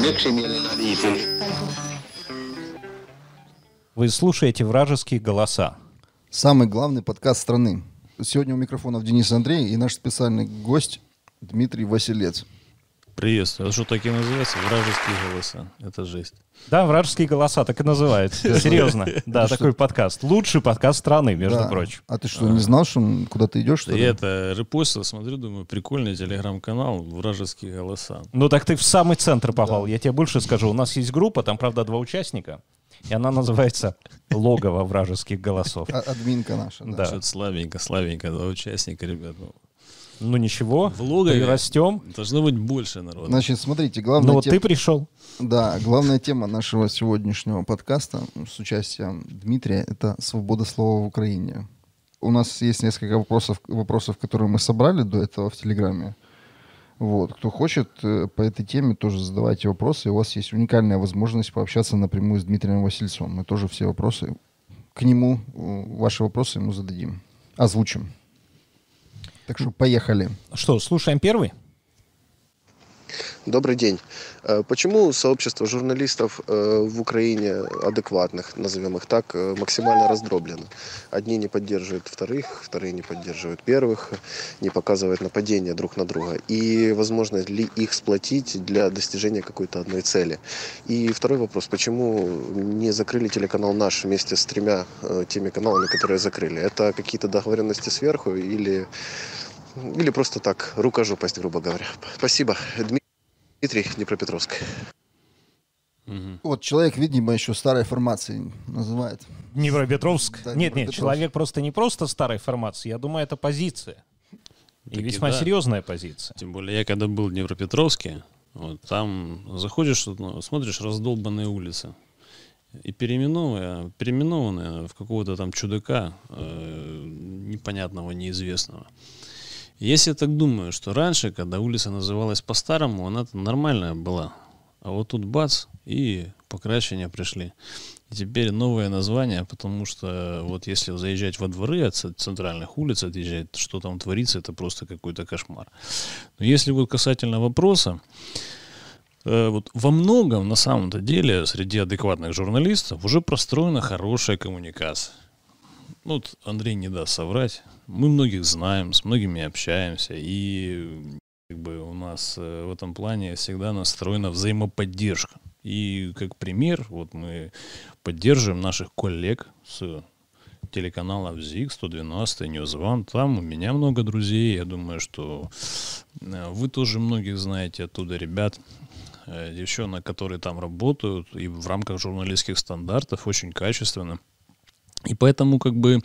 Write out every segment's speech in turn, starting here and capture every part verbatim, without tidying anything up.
проникший милитель. Вы слушаете «Вражеские голоса». Самый главный подкаст страны. Сегодня у микрофонов Денис Андрей и наш специальный гость Дмитрий Василец. Приветствую. Это что, так и называется? «Вражеские голоса». Это жесть. Да, «Вражеские голоса», так и называется. Серьезно. Да, такой подкаст. Лучший подкаст страны, между прочим. А ты что, не знал, что куда ты идешь? Я это репостил, смотрю, думаю, прикольный телеграм-канал «Вражеские голоса». Ну так ты в самый центр попал. Я тебе больше скажу. У нас есть группа, там, правда, два участника. И она называется «Логово вражеских голосов». Админка наша. Да. Что-то слабенько, слабенько. Два участника, ребят. Ну ничего, в логове растем. Должно быть больше народа. Значит, смотрите, главное. Ну тем... ты пришел. Да, главная тема нашего сегодняшнего подкаста с участием Дмитрия — это свобода слова в Украине. У нас есть несколько вопросов, вопросов, которые мы собрали до этого в Телеграме. Вот, кто хочет по этой теме, тоже задавайте вопросы. И у вас есть уникальная возможность пообщаться напрямую с Дмитрием Васильцом. Мы тоже все вопросы к нему, ваши вопросы ему зададим, озвучим. Так что поехали. Что, слушаем первый? Добрый день. Почему сообщество журналистов в Украине, адекватных, назовем их так, максимально раздроблено? Одни не поддерживают вторых, вторые не поддерживают первых, не показывают нападения друг на друга. И возможно ли их сплотить для достижения какой-то одной цели? И второй вопрос. Почему не закрыли телеканал «Наш» вместе с тремя теми каналами, которые закрыли? Это какие-то договоренности сверху или, или просто так, рукожопость, грубо говоря? Спасибо. Дмитрий, Днепропетровск. Угу. Вот человек, видимо, еще старой формации называет. Днепропетровск? Да, нет, Днепропетровск. Нет, человек просто не просто старой формации, я думаю, это позиция. И так весьма и да. серьезная позиция. Тем более, я когда был в Днепропетровске, вот, там заходишь, ну, смотришь, раздолбанные улицы. И переименованные, переименованные в какого-то там чудака, э, непонятного, неизвестного. Если я так думаю, что раньше, когда улица называлась по-старому, она нормальная была. А вот тут бац, и покращения пришли. И теперь новое название, потому что вот если заезжать во дворы от центральных улиц, отъезжать, что там творится, это просто какой-то кошмар. Но если вот касательно вопроса, вот во многом на самом-то деле среди адекватных журналистов уже простроена хорошая коммуникация. Вот Андрей не даст соврать. Мы многих знаем, с многими общаемся, и как бы у нас в этом плане всегда настроена взаимоподдержка. И как пример, вот мы поддерживаем наших коллег с телеканалов зик, сто двенадцать, News One. Там у меня много друзей, я думаю, что вы тоже многих знаете оттуда, ребят, девчонок, которые там работают и в рамках журналистских стандартов очень качественно. И поэтому как бы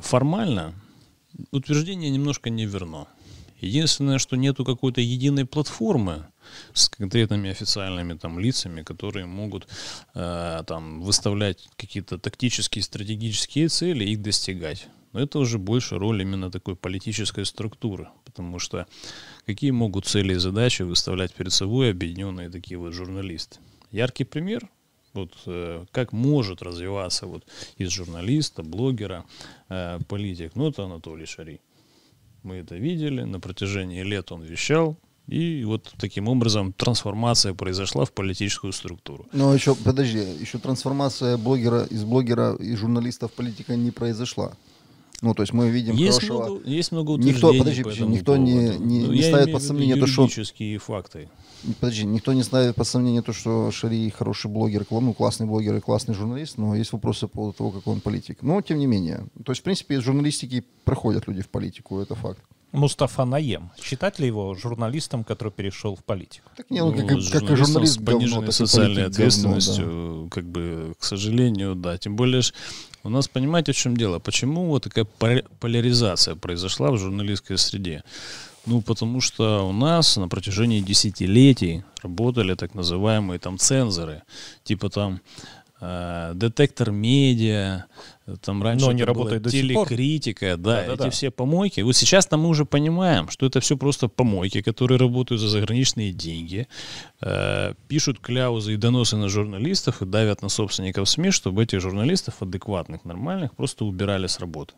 формально утверждение немножко не верно. Единственное, что нету какой-то единой платформы с конкретными официальными там лицами, которые могут э, там выставлять какие-то тактические, стратегические цели и их достигать. Но это уже больше роль именно такой политической структуры, потому что какие могут цели и задачи выставлять перед собой объединенные такие вот журналисты. Яркий пример. Вот, э, как может развиваться вот, из журналиста, блогера, э, политик. Ну, это Анатолий Шарий. Мы это видели, на протяжении лет он вещал. И вот таким образом трансформация произошла в политическую структуру. Но еще, подожди, еще трансформация блогера из блогера и журналиста в политика не произошла. Ну, то есть мы видим есть хорошего... Много, есть много утверждений. Никто, подожди, по подожди, никто не, не, не ставит под сомнение то, что... Юридические факты. Подожди, никто не ставит под сомнение то, что Шарий хороший блогер, ну, классный блогер и классный журналист, но есть вопросы по поводу того, как он политик. Но, тем не менее. То есть, в принципе, из журналистики проходят люди в политику, это факт. Мустафа Наем. Считать ли его журналистом, который перешел в политику? Так не, ну, как, ну, как и журналист с пониженной говно, социальной ответственностью, говно, да. Как бы, к сожалению, да. Тем более, у нас, понимаете, в чем дело? Почему вот такая поляризация произошла в журналистской среде? Ну, потому что у нас на протяжении десятилетий работали так называемые там цензоры, типа там э, Детектор Медиа, там раньше не работает до сих пор. Телекритика, да, да, да, эти да. все помойки. Вот сейчас-то мы уже понимаем, что это все просто помойки, которые работают за заграничные деньги, э, пишут кляузы и доносы на журналистов и давят на собственников СМИ, чтобы этих журналистов адекватных, нормальных просто убирали с работы.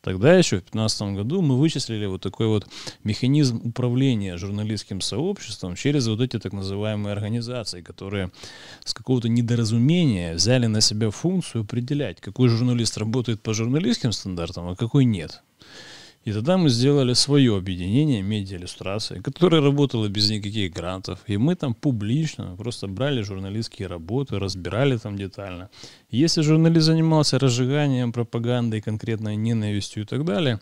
Тогда еще в две тысячи пятнадцатом году мы вычислили вот такой вот механизм управления журналистским сообществом через вот эти так называемые организации, которые с какого-то недоразумения взяли на себя функцию определять, какой журналист работает по журналистским стандартам, а какой нет. И тогда мы сделали свое объединение медиа-иллюстрации, которое работало без никаких грантов. И мы там публично просто брали журналистские работы, разбирали там детально. Если журналист занимался разжиганием пропагандой, конкретной ненавистью и так далее,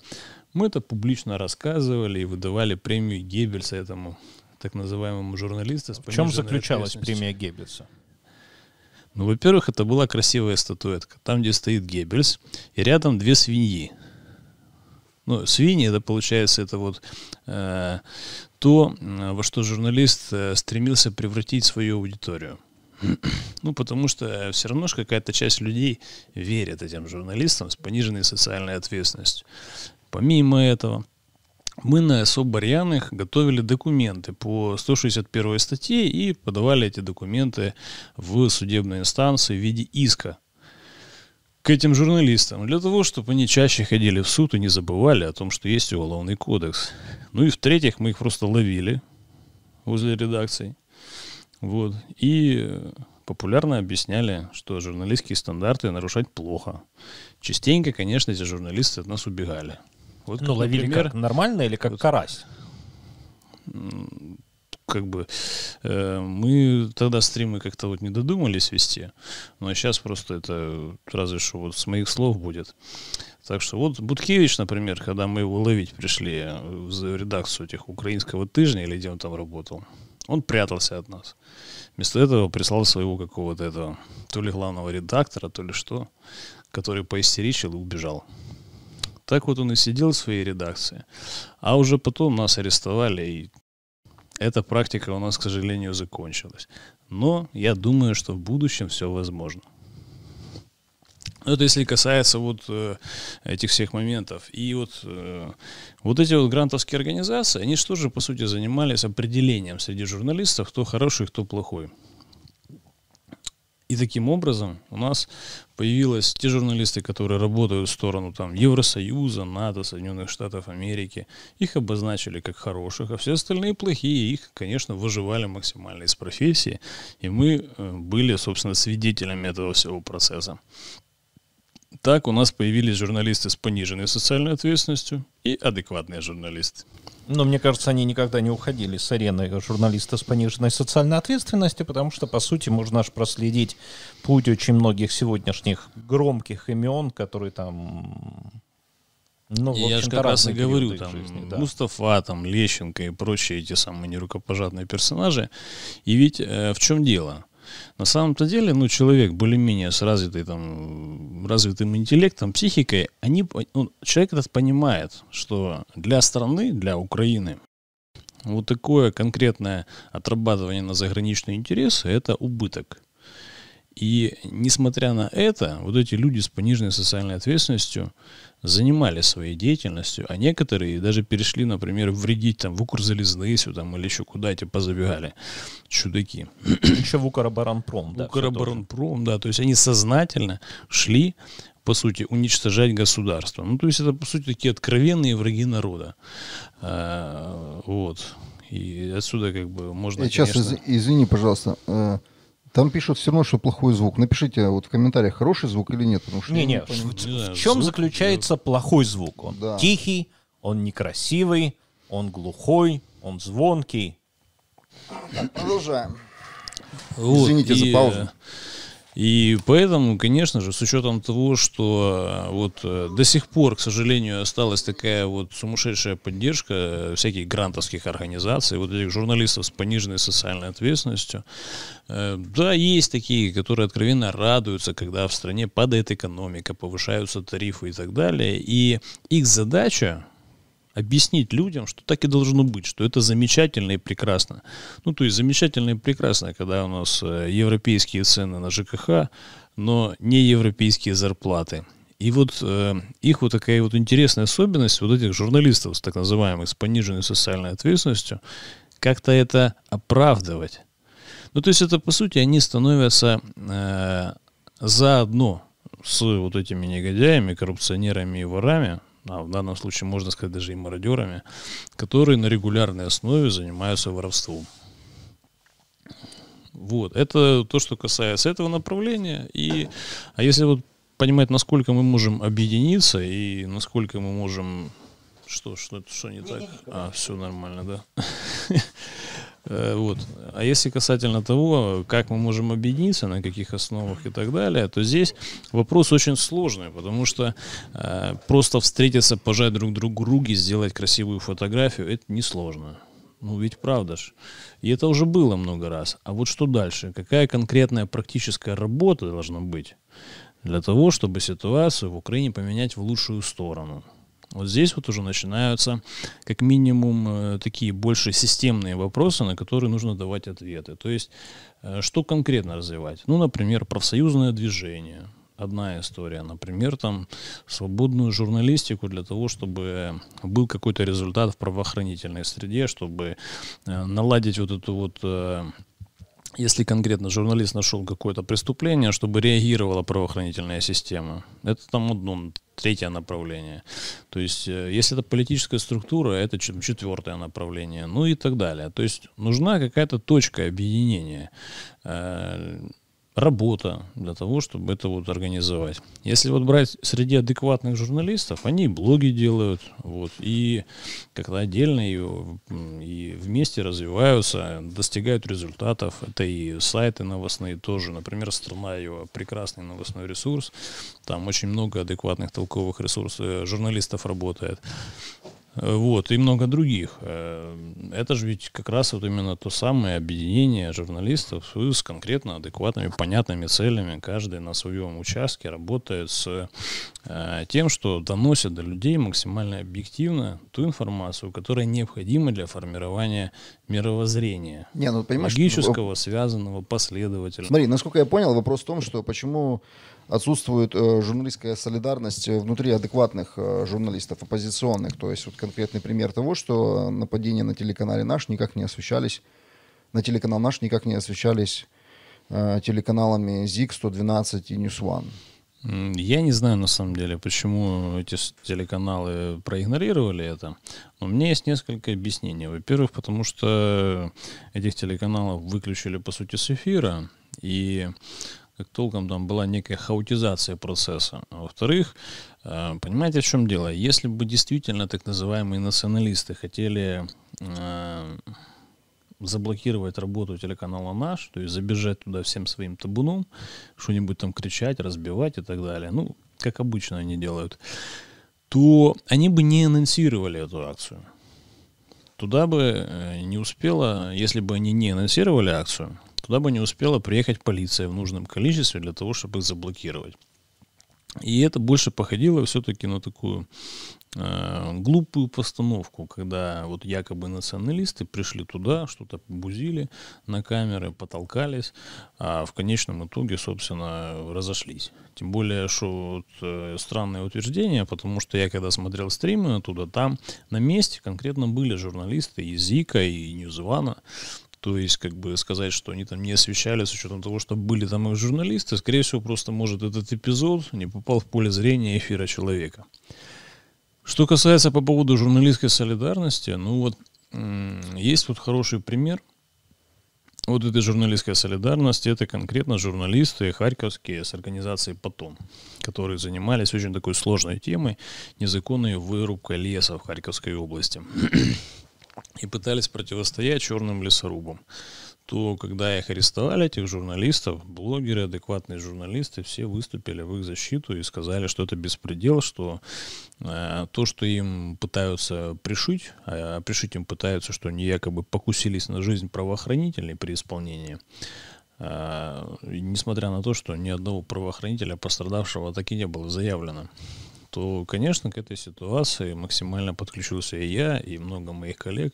мы это публично рассказывали и выдавали премию Геббельса этому так называемому журналисту. В чем заключалась премия Геббельса? Ну, во-первых, это была красивая статуэтка. Там, где стоит Геббельс, и рядом две свиньи. Ну, свиньи, это получается, это вот э, то, во что журналист э, стремился превратить свою аудиторию. Ну, потому что все равно же какая-то часть людей верит этим журналистам с пониженной социальной ответственностью. Помимо этого, мы на особо рьяных готовили документы по сто шестьдесят первой статье и подавали эти документы в судебные инстанции в виде иска к этим журналистам, для того, чтобы они чаще ходили в суд и не забывали о том, что есть уголовный кодекс. Ну и в-третьих, мы их просто ловили возле редакции. Вот. И популярно объясняли, что журналистские стандарты нарушать плохо. Частенько, конечно, эти журналисты от нас убегали. Вот, ну, ловили например, как нормально или как вот, карась? Как бы э, мы тогда стримы как-то вот не додумались вести, но сейчас просто это разве что вот с моих слов будет. Так что вот Буткевич, например, когда мы его ловить пришли в редакцию этих украинского тыжня, или где он там работал, он прятался от нас. Вместо этого прислал своего какого-то этого, то ли главного редактора, то ли что, который поистеричил и убежал. Так вот он и сидел в своей редакции. А уже потом нас арестовали, и эта практика у нас, к сожалению, закончилась. Но я думаю, что в будущем все возможно. Это если касается вот э, этих всех моментов. И вот, э, вот эти вот грантовские организации, они же тоже, по сути, занимались определением среди журналистов, кто хороший, кто плохой. И таким образом у нас появились те журналисты, которые работают в сторону там, Евросоюза, НАТО, Соединенных Штатов Америки. Их обозначили как хороших, а все остальные плохие. Их, конечно, выживали максимально из профессии. И мы были, собственно, свидетелями этого всего процесса. Так у нас появились журналисты с пониженной социальной ответственностью и адекватные журналисты. Но мне кажется, они никогда не уходили с арены журналиста с пониженной социальной ответственностью, потому что, по сути, можно аж проследить путь очень многих сегодняшних громких имен, которые там... Ну, в я же как раз и говорю, там, жизни, да. Мустафа, там, Лещенко и прочие эти самые нерукопожатные персонажи. И ведь э, в чем дело? На самом-то деле, ну, человек более-менее с развитой, там, развитым интеллектом, психикой, они, ну, человек этот понимает, что для страны, для Украины вот такое конкретное отрабатывание на заграничные интересы – это убыток. И несмотря на это, вот эти люди с пониженной социальной ответственностью занимались своей деятельностью, а некоторые даже перешли, например, вредить там в Укрзалезницю там, или еще куда эти позабегали чудаки. Еще в Украбаранпром. Да, Укрбаранпром, да, то есть они сознательно шли, по сути, уничтожать государство. Ну, то есть это, по сути, такие откровенные враги народа. А, вот. И отсюда как бы можно... Я сейчас, конечно... извини, пожалуйста... Там пишут все равно, что плохой звук. Напишите вот в комментариях, хороший звук или нет. Потому что не, не, не, в, не в, в чем звук, заключается да. плохой звук? Он да. тихий, он некрасивый, он глухой, он звонкий. Так, продолжаем. Вот, Извините и, за паузу. И поэтому, конечно же, с учетом того, что вот до сих пор, к сожалению, осталась такая вот сумасшедшая поддержка всяких грантовских организаций, вот этих журналистов с пониженной социальной ответственностью, да, есть такие, которые откровенно радуются, когда в стране падает экономика, повышаются тарифы и так далее, и их задача объяснить людям, что так и должно быть, что это замечательно и прекрасно. Ну, то есть замечательно и прекрасно, когда у нас европейские цены на ЖКХ, но не европейские зарплаты. И вот э, их вот такая вот интересная особенность, вот этих журналистов, так называемых, с пониженной социальной ответственностью, как-то это оправдывать. Ну, то есть это, по сути, они становятся э, заодно с вот этими негодяями, коррупционерами и ворами, а в данном случае можно сказать даже и мародерами, которые на регулярной основе занимаются воровством. Вот, это то, что касается этого направления. И, а если вот понимать, насколько мы можем объединиться и насколько мы можем... Что, что, что не так? А, все нормально, да. Вот. А если касательно того, как мы можем объединиться, на каких основах и так далее, то здесь вопрос очень сложный, потому что э, просто встретиться, пожать друг другу руки, сделать красивую фотографию, это несложно. Ну ведь правда ж. И это уже было много раз. А вот что дальше? Какая конкретная практическая работа должна быть для того, чтобы ситуацию в Украине поменять в лучшую сторону? Вот здесь вот уже начинаются, как минимум, такие больше системные вопросы, на которые нужно давать ответы. То есть, что конкретно развивать? Ну, например, профсоюзное движение. Одна история. Например, там, свободную журналистику для того, чтобы был какой-то результат в правоохранительной среде, чтобы наладить вот эту вот... Если конкретно журналист нашел какое-то преступление, чтобы реагировала правоохранительная система. Это там одно, третье направление. То есть, если это политическая структура, это четвертое направление. Ну и так далее. То есть, нужна какая-то точка объединения. Работа для того, чтобы это вот организовать. Если вот брать среди адекватных журналистов, они и блоги делают, вот, и как-то отдельно и, и вместе развиваются, достигают результатов. Это и сайты новостные тоже. Например, «Страна» — его прекрасный новостной ресурс. Там очень много адекватных толковых ресурсов, журналистов работает. Вот, и много других. Это же ведь как раз вот именно то самое объединение журналистов с конкретно адекватными, понятными целями. Каждый на своем участке работает с тем, что доносит до людей максимально объективно ту информацию, которая необходима для формирования мировоззрения. Не, ну, понимаешь, логического, что... связанного, последовательного. Смотри, насколько я понял, вопрос в том, что почему... Отсутствует э, журналистская солидарность внутри адекватных э, журналистов, оппозиционных. То есть вот конкретный пример того, что нападения на телеканале «Наш» никак не освещались, на телеканал «Наш» никак не освещались э, телеканалами зик, сто двенадцать и News One. Я не знаю на самом деле, почему эти телеканалы проигнорировали это. Но у меня есть несколько объяснений. Во-первых, потому что этих телеканалов выключили по сути с эфира, и... как толком там была некая хаотизация процесса. А во-вторых, понимаете, в чем дело? Если бы действительно так называемые националисты хотели заблокировать работу телеканала «Наш», то есть забежать туда всем своим табуном, что-нибудь там кричать, разбивать и так далее, ну, как обычно они делают, то они бы не анонсировали эту акцию. Туда бы не успела, если бы они не анонсировали акцию, туда бы не успела приехать полиция в нужном количестве для того, чтобы их заблокировать. И это больше походило все-таки на такую э, глупую постановку, когда вот якобы националисты пришли туда, что-то побузили на камеры, потолкались, а в конечном итоге, собственно, разошлись. Тем более, что вот, э, странное утверждение, потому что я когда смотрел стримы оттуда, там на месте конкретно были журналисты и зика, и News One. То есть, как бы сказать, что они там не освещали с учетом того, что были там их журналисты, скорее всего, просто, может, этот эпизод не попал в поле зрения эфира человека. Что касается по поводу журналистской солидарности, ну вот, есть вот хороший пример вот этой журналистской солидарности, это конкретно журналисты харьковские с организации «Потом», которые занимались очень такой сложной темой, незаконной вырубкой леса в Харьковской области. И пытались противостоять черным лесорубам, то когда их арестовали, этих журналистов, блогеры, адекватные журналисты, все выступили в их защиту и сказали, что это беспредел, что э, то, что им пытаются пришить, а пришить им пытаются, что они якобы покусились на жизнь правоохранителей при исполнении, э, несмотря на то, что ни одного правоохранителя, пострадавшего, так и не было заявлено. То, конечно, к этой ситуации максимально подключился и я, и много моих коллег,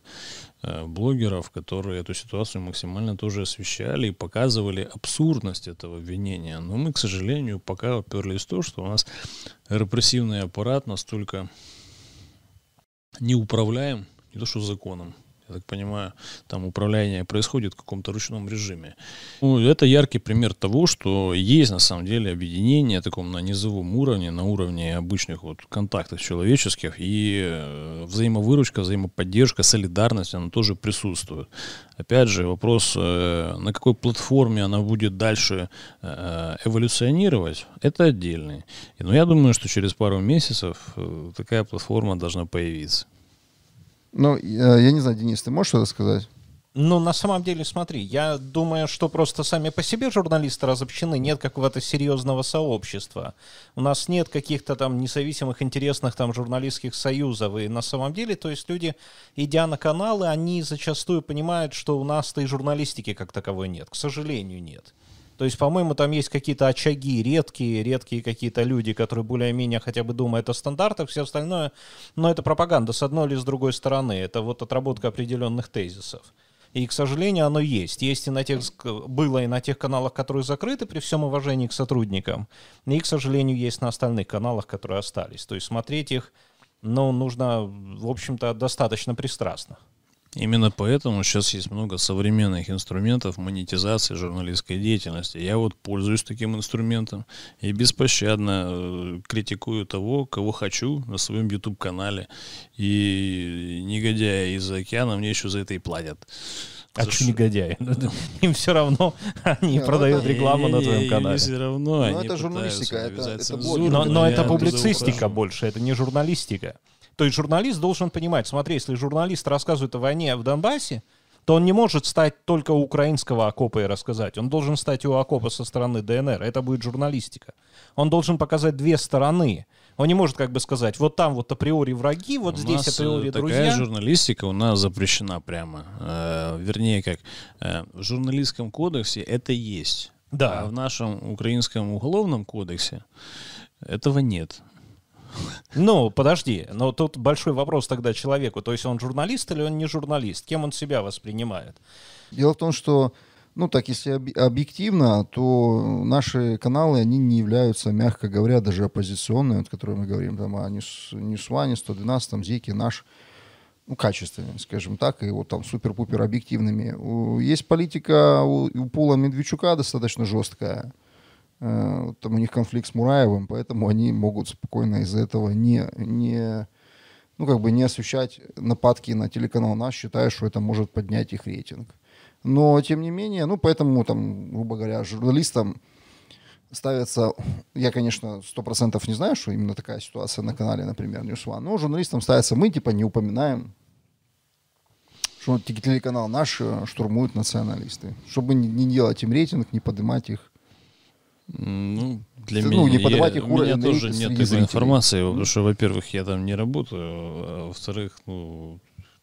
блогеров, которые эту ситуацию максимально тоже освещали и показывали абсурдность этого обвинения. Но мы, к сожалению, пока уперлись в то, что у нас репрессивный аппарат настолько не управляем, не то что законом, Я так понимаю, там управление происходит в каком-то ручном режиме. Ну, это яркий пример того, что есть на самом деле объединение таком на низовом уровне, на уровне обычных вот контактов человеческих, и взаимовыручка, взаимоподдержка, солидарность, она тоже присутствует. Опять же, вопрос, на какой платформе она будет дальше эволюционировать, это отдельный. Но я думаю, что через пару месяцев такая платформа должна появиться. Ну, я, я не знаю, Денис, ты можешь что-то сказать? Ну, на самом деле, смотри, я думаю, что просто сами по себе журналисты разобщены, нет какого-то серьезного сообщества. У нас нет каких-то там независимых, интересных там журналистских союзов. И на самом деле, то есть люди, идя на каналы, они зачастую понимают, что у нас-то и журналистики как таковой нет. К сожалению, нет. То есть, по-моему, там есть какие-то очаги, редкие, редкие какие-то люди, которые более-менее хотя бы думают о стандартах, все остальное, но это пропаганда с одной или с другой стороны, это вот отработка определенных тезисов. И, к сожалению, оно есть. Есть и на тех, было и на тех каналах, которые закрыты, при всем уважении к сотрудникам, и, к сожалению, есть на остальных каналах, которые остались. То есть смотреть их, ну, нужно, в общем-то, достаточно пристрастно. Именно поэтому сейчас есть много современных инструментов монетизации журналистской деятельности. Я вот пользуюсь таким инструментом и беспощадно критикую того, кого хочу на своем YouTube-канале. И негодяи из-за океана мне еще за это и платят. А что негодяи? Им все равно, они продают рекламу на твоем канале. Но это журналистика, это блог. Но это публицистика больше, это не журналистика. То есть журналист должен понимать, смотри, если журналист рассказывает о войне в Донбассе, то он не может стать только у украинского окопа и рассказать. Он должен стать у окопа со стороны ДНР. Это будет журналистика. Он должен показать две стороны. Он не может как бы сказать, вот там вот априори враги, вот у здесь априори друзья. Такая журналистика у нас запрещена прямо. Э, вернее, как э, в журналистском кодексе это есть. Да. А в нашем украинском уголовном кодексе этого нет. Ну, подожди, но тут большой вопрос тогда человеку. То есть он журналист или он не журналист? Кем он себя воспринимает? Дело в том, что, ну так, если объективно, то наши каналы, они не являются, мягко говоря, даже оппозиционными, о которых мы говорим, там, о News One, сто двенадцать, там, зик, Наш, ну, качественными, скажем так, и вот там супер-пупер объективными. Есть политика у, у Пола Медведчука достаточно жесткая. Там у них конфликт с Мураевым, поэтому они могут спокойно из-за этого не, не, ну, как бы не освещать нападки на телеканал «Наш», считая, что это может поднять их рейтинг. Но, тем не менее, ну, поэтому, там, грубо говоря, журналистам ставятся, я, конечно, сто процентов не знаю, что именно такая ситуация на канале, например, News One, но журналистам ставятся, мы, типа, не упоминаем, что телеканал «Наш» штурмуют националисты, чтобы не делать им рейтинг, не поднимать их. Ну, для ну, меня, не я, их у меня тоже нет такой зрителей. Информации, mm-hmm. потому что, во-первых, я там не работаю, а во-вторых, ну,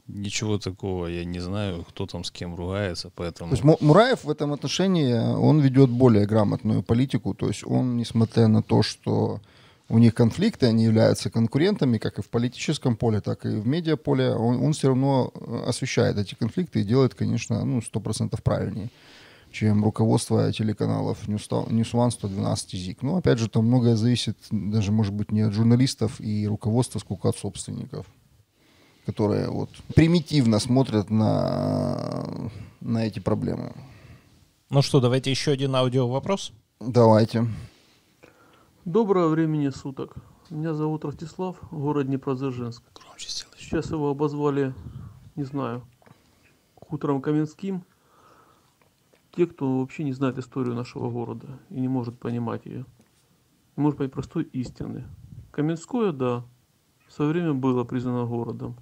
ничего такого я не знаю, кто там с кем ругается, поэтому... То есть Мураев в этом отношении, он ведет более грамотную политику, то есть он, несмотря на то, что у них конфликты, они являются конкурентами, как и в политическом поле, так и в медиаполе, он, он все равно освещает эти конфликты и делает, конечно, ну, сто процентов правильнее, чем руководство телеканалов News One, сто двенадцать и зик. Но, опять же, там многое зависит даже, может быть, не от журналистов и руководства, сколько от собственников, которые вот примитивно смотрят на, на эти проблемы. Ну что, давайте еще один аудиовопрос. Давайте. Доброго времени суток. Меня зовут Ростислав, город Днепродзержинск. Сейчас его обозвали, не знаю, хутором Каменским. Те, кто вообще не знает историю нашего города и не может понимать ее, не может понять простой истины. Каменское, да, в свое время было признано городом,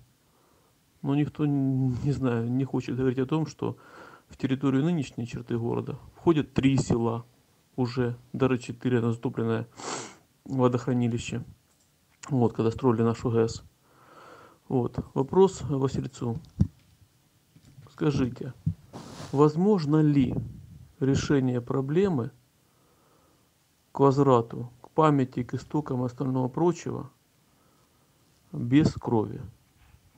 но никто, не знаю, не хочет говорить о том, что в территорию нынешней черты города входят три села, уже даже четыре, наступленное водохранилище, вот, когда строили нашу ГЭС. Вот, вопрос Васильцу. Скажите, возможно ли решение проблемы к возврату, к памяти, к истокам и остального прочего без крови?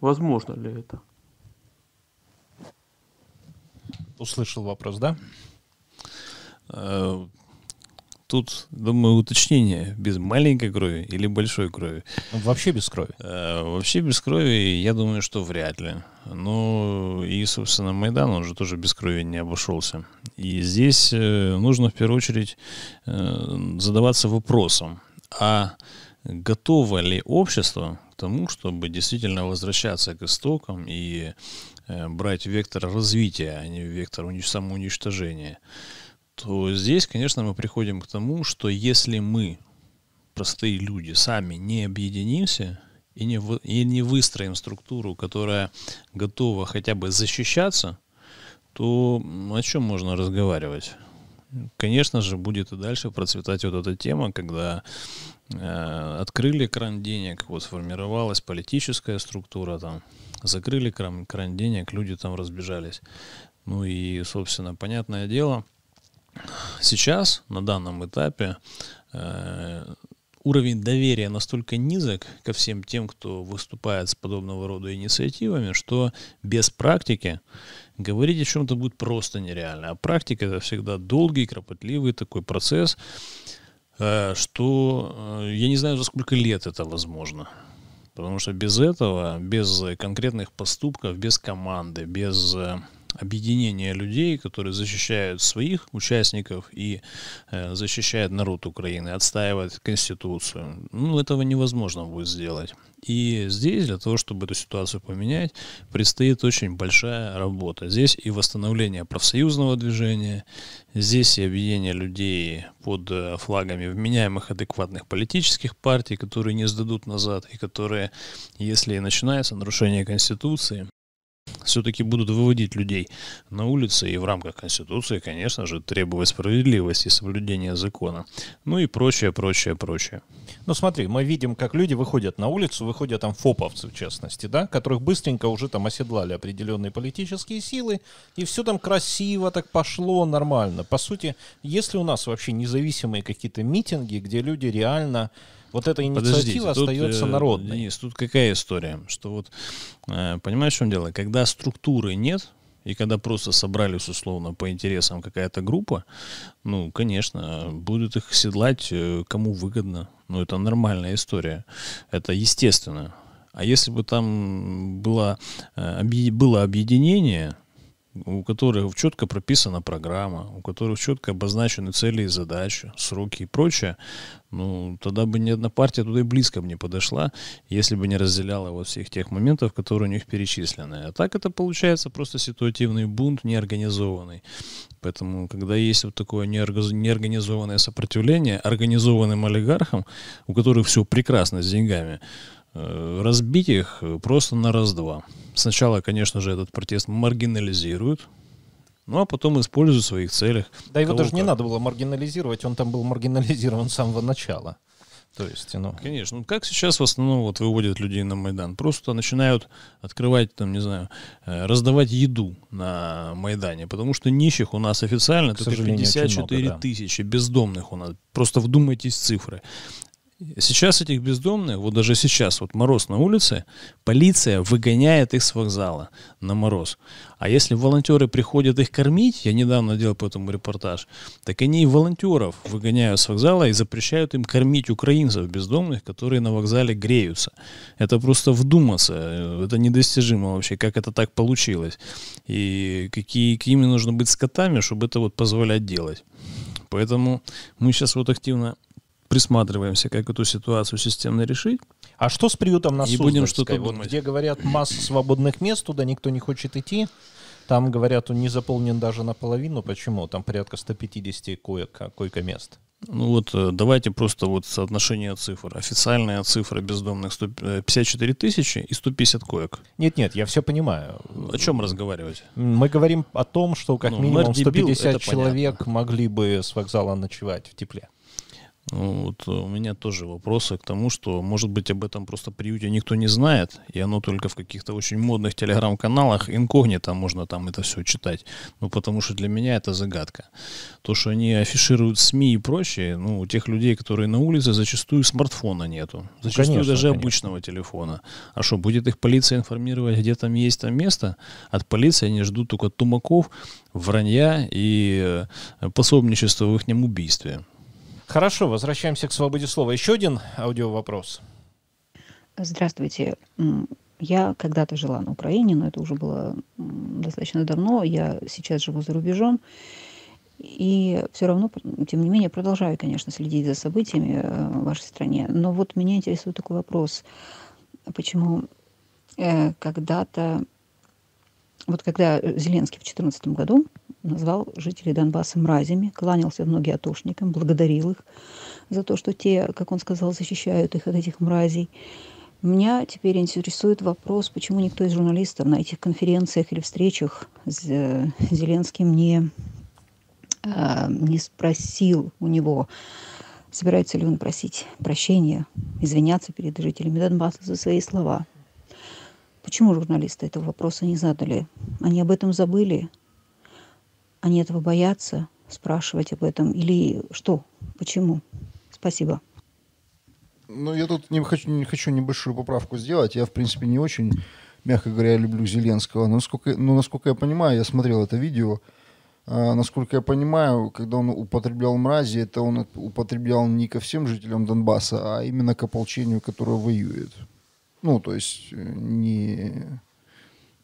Возможно ли это? Услышал вопрос, да? Тут, думаю, уточнение. Без маленькой крови или большой крови? Вообще без крови. А, вообще без крови, я думаю, что вряд ли. Ну, и, собственно, Майдан, он же тоже без крови не обошелся. И здесь нужно, в первую очередь, задаваться вопросом, а готово ли общество к тому, чтобы действительно возвращаться к истокам и брать вектор развития, а не вектор самоуничтожения? То здесь, конечно, мы приходим к тому, что если мы, простые люди, сами не объединимся и не, вы, и не выстроим структуру, которая готова хотя бы защищаться, то о чем можно разговаривать? Конечно же, будет и дальше процветать вот эта тема, когда э, открыли кран денег, вот сформировалась политическая структура, там, закрыли кран, кран денег, люди там разбежались. Ну и, собственно, понятное дело, сейчас, на данном этапе, э, уровень доверия настолько низок ко всем тем, кто выступает с подобного рода инициативами, что без практики говорить о чем-то будет просто нереально. А практика — это всегда долгий, кропотливый такой процесс, э, что э, я не знаю, за сколько лет это возможно. Потому что без этого, без конкретных поступков, без команды, без... Э, объединение людей, которые защищают своих участников и э, защищают народ Украины, отстаивают Конституцию. Ну, этого невозможно будет сделать. И здесь для того, чтобы эту ситуацию поменять, предстоит очень большая работа. Здесь и восстановление профсоюзного движения, здесь и объединение людей под флагами вменяемых адекватных политических партий, которые не сдадут назад и которые, если и начинается нарушение Конституции, все-таки будут выводить людей на улицы и в рамках Конституции, конечно же, требовать справедливости и соблюдения закона. Ну и прочее, прочее, прочее. Ну смотри, мы видим, как люди выходят на улицу, выходят там фоповцы, в частности, да, которых быстренько уже там оседлали определенные политические силы, и все там красиво так пошло, нормально. По сути, если у нас вообще независимые какие-то митинги, где люди реально... Вот эта инициатива Подождите, остается тут, народной. Денис, тут какая история? Что вот, понимаешь, в чем дело? Когда структуры нет, и когда просто собрались, условно, по интересам какая-то группа, ну, конечно, будут их седлать кому выгодно. Ну, это нормальная история. Это естественно. А если бы там было, было объединение... у которых четко прописана программа, у которых четко обозначены цели и задачи, сроки и прочее, ну, тогда бы ни одна партия туда и близко бы не подошла, если бы не разделяла вот всех тех моментов, которые у них перечислены. А так это получается просто ситуативный бунт, неорганизованный. Поэтому, когда есть вот такое неорганизованное сопротивление организованным олигархам, у которых все прекрасно с деньгами, разбить их просто на раз-два. Сначала, конечно же, этот протест маргинализируют, ну а потом используют в своих целях. Да его даже не надо было маргинализировать, он там был маргинализирован с самого начала. То есть, ну... Конечно, ну, как сейчас в основном вот выводят людей на Майдан? Просто начинают открывать, там, не знаю, раздавать еду на Майдане, потому что нищих у нас официально только пятьдесят четыре тысячи, да. Бездомных у нас. Просто вдумайтесь в цифры. Сейчас этих бездомных, вот даже сейчас, вот мороз на улице, полиция выгоняет их с вокзала на мороз. А если волонтеры приходят их кормить, я недавно делал по этому репортаж, так они и волонтеров выгоняют с вокзала и запрещают им кормить украинцев бездомных, которые на вокзале греются. Это просто вдуматься, это недостижимо вообще, как это так получилось. И какие, какими нужно быть скотами, чтобы это вот позволять делать. Поэтому мы сейчас вот активно... присматриваемся, как эту ситуацию системно решить. А что с приютом на Суздальской? Вот где говорят масса свободных мест, туда никто не хочет идти. Там, говорят, он не заполнен даже наполовину. Почему? Там порядка сто пятьдесят койко-мест. Ну вот давайте просто вот соотношение цифр. Официальная цифра бездомных пятьдесят четыре тысячи и сто пятьдесят коек. Нет-нет, я все понимаю. О чем разговаривать? Мы говорим о том, что как ну, минимум сто пятьдесят человек понятно. Могли бы с вокзала ночевать в тепле. Ну, вот у меня тоже вопросы к тому, что, может быть, об этом просто приюте никто не знает, и оно только в каких-то очень модных телеграм-каналах инкогнито можно там это все читать. Ну, потому что для меня это загадка. То, что они афишируют СМИ и прочее, ну, у тех людей, которые на улице, зачастую смартфона нету. Зачастую конечно, даже конечно. Обычного телефона. А что, будет их полиция информировать, где там есть там место? От полиции они ждут только тумаков, вранья и пособничества в ихнем убийстве. Хорошо, возвращаемся к свободе слова. Еще один аудиовопрос. Здравствуйте. Я когда-то жила на Украине, но это уже было достаточно давно. Я сейчас живу за рубежом. И все равно, тем не менее, продолжаю, конечно, следить за событиями в вашей стране. Но вот меня интересует такой вопрос. Почему когда-то... Вот когда Зеленский в две тысячи четырнадцатом году назвал жителей Донбасса мразями, кланялся в ноги атошникам, благодарил их за то, что те, как он сказал, защищают их от этих мразей. Меня теперь интересует вопрос, почему никто из журналистов на этих конференциях или встречах с Зеленским не, не спросил у него, собирается ли он просить прощения, извиняться перед жителями Донбасса за свои слова. Почему журналисты этого вопроса не задали? Они об этом забыли? Они этого боятся спрашивать об этом? Или что? Почему? Спасибо. Ну, я тут не хочу, не хочу небольшую поправку сделать. Я, в принципе, не очень, мягко говоря, люблю Зеленского. Но, насколько, ну, насколько я понимаю, я смотрел это видео. А, насколько я понимаю, когда он употреблял мрази, это он употреблял не ко всем жителям Донбасса, а именно к ополчению, которое воюет. Ну, то есть не,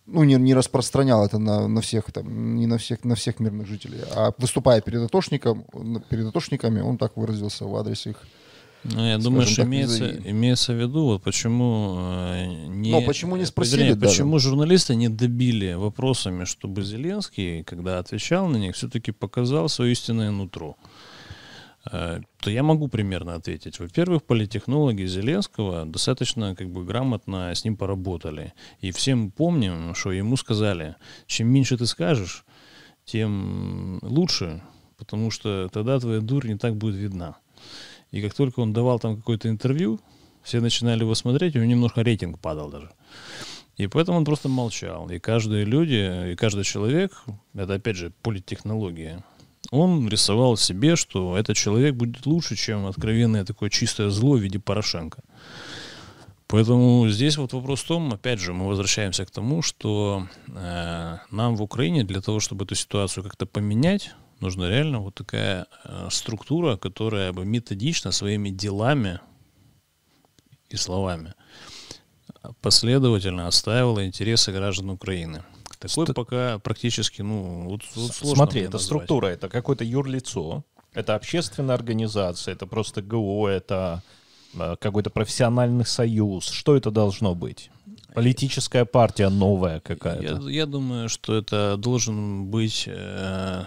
ну, не, не распространял это на, на всех, там, не на всех, на всех мирных жителей. А выступая перед атошником, перед атошниками, он так выразился в адрес их. Ну, я думаю, что имеется, имеется в виду, вот почему не, Но почему не спросили, почему журналисты не добили вопросами, чтобы Зеленский, когда отвечал на них, все-таки показал свое истинное нутро. То я могу примерно ответить. Во-первых, политтехнологи Зеленского достаточно как бы грамотно с ним поработали. И все мы помним, что ему сказали, чем меньше ты скажешь, тем лучше, потому что тогда твоя дурь не так будет видна. И как только он давал там какое-то интервью, все начинали его смотреть, у него немножко рейтинг падал даже. И поэтому он просто молчал. И каждые люди, и каждый человек, это опять же политтехнология, он рисовал себе, что этот человек будет лучше, чем откровенное такое чистое зло в виде Порошенко. Поэтому здесь вот вопрос в том, опять же, мы возвращаемся к тому, что э, нам в Украине для того, чтобы эту ситуацию как-то поменять, нужна реально вот такая э, структура, которая бы методично своими делами и словами последовательно отстаивала интересы граждан Украины. Такой пока практически, ну, вот, вот сложно. Смотри, это назвать. Структура, это какое-то юрлицо, это общественная организация, это просто ГО, это какой-то профессиональный союз. Что это должно быть? Политическая партия новая какая-то? Я, я думаю, что это должен быть э,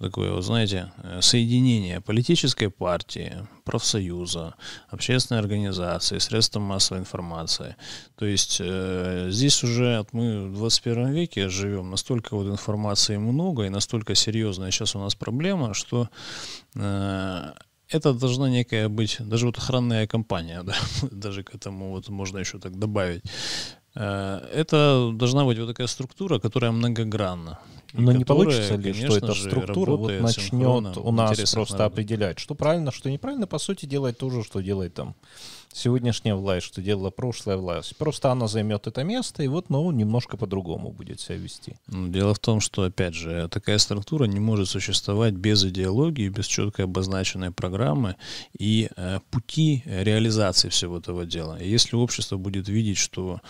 такое, вот, знаете, соединение политической партии, профсоюза, общественной организации, средств массовой информации. То есть э, здесь уже мы в двадцать первом веке живем, настолько вот информации много и настолько серьезная сейчас у нас проблема, что... Э, это должна некая быть, даже вот охранная компания, да, даже к этому вот можно еще так добавить. Это должна быть вот такая структура, которая многогранна. Но не которая, получится ли, что эта структура вот начнет у нас просто народа определять, что правильно, что неправильно, по сути, делает то же, что делает там сегодняшняя власть, что делала прошлая власть. Просто она займет это место, и вот, ну, немножко по-другому будет себя вести. Дело в том, что, опять же, такая структура не может существовать без идеологии, без четко обозначенной программы и э, пути реализации всего этого дела. И если общество будет видеть, что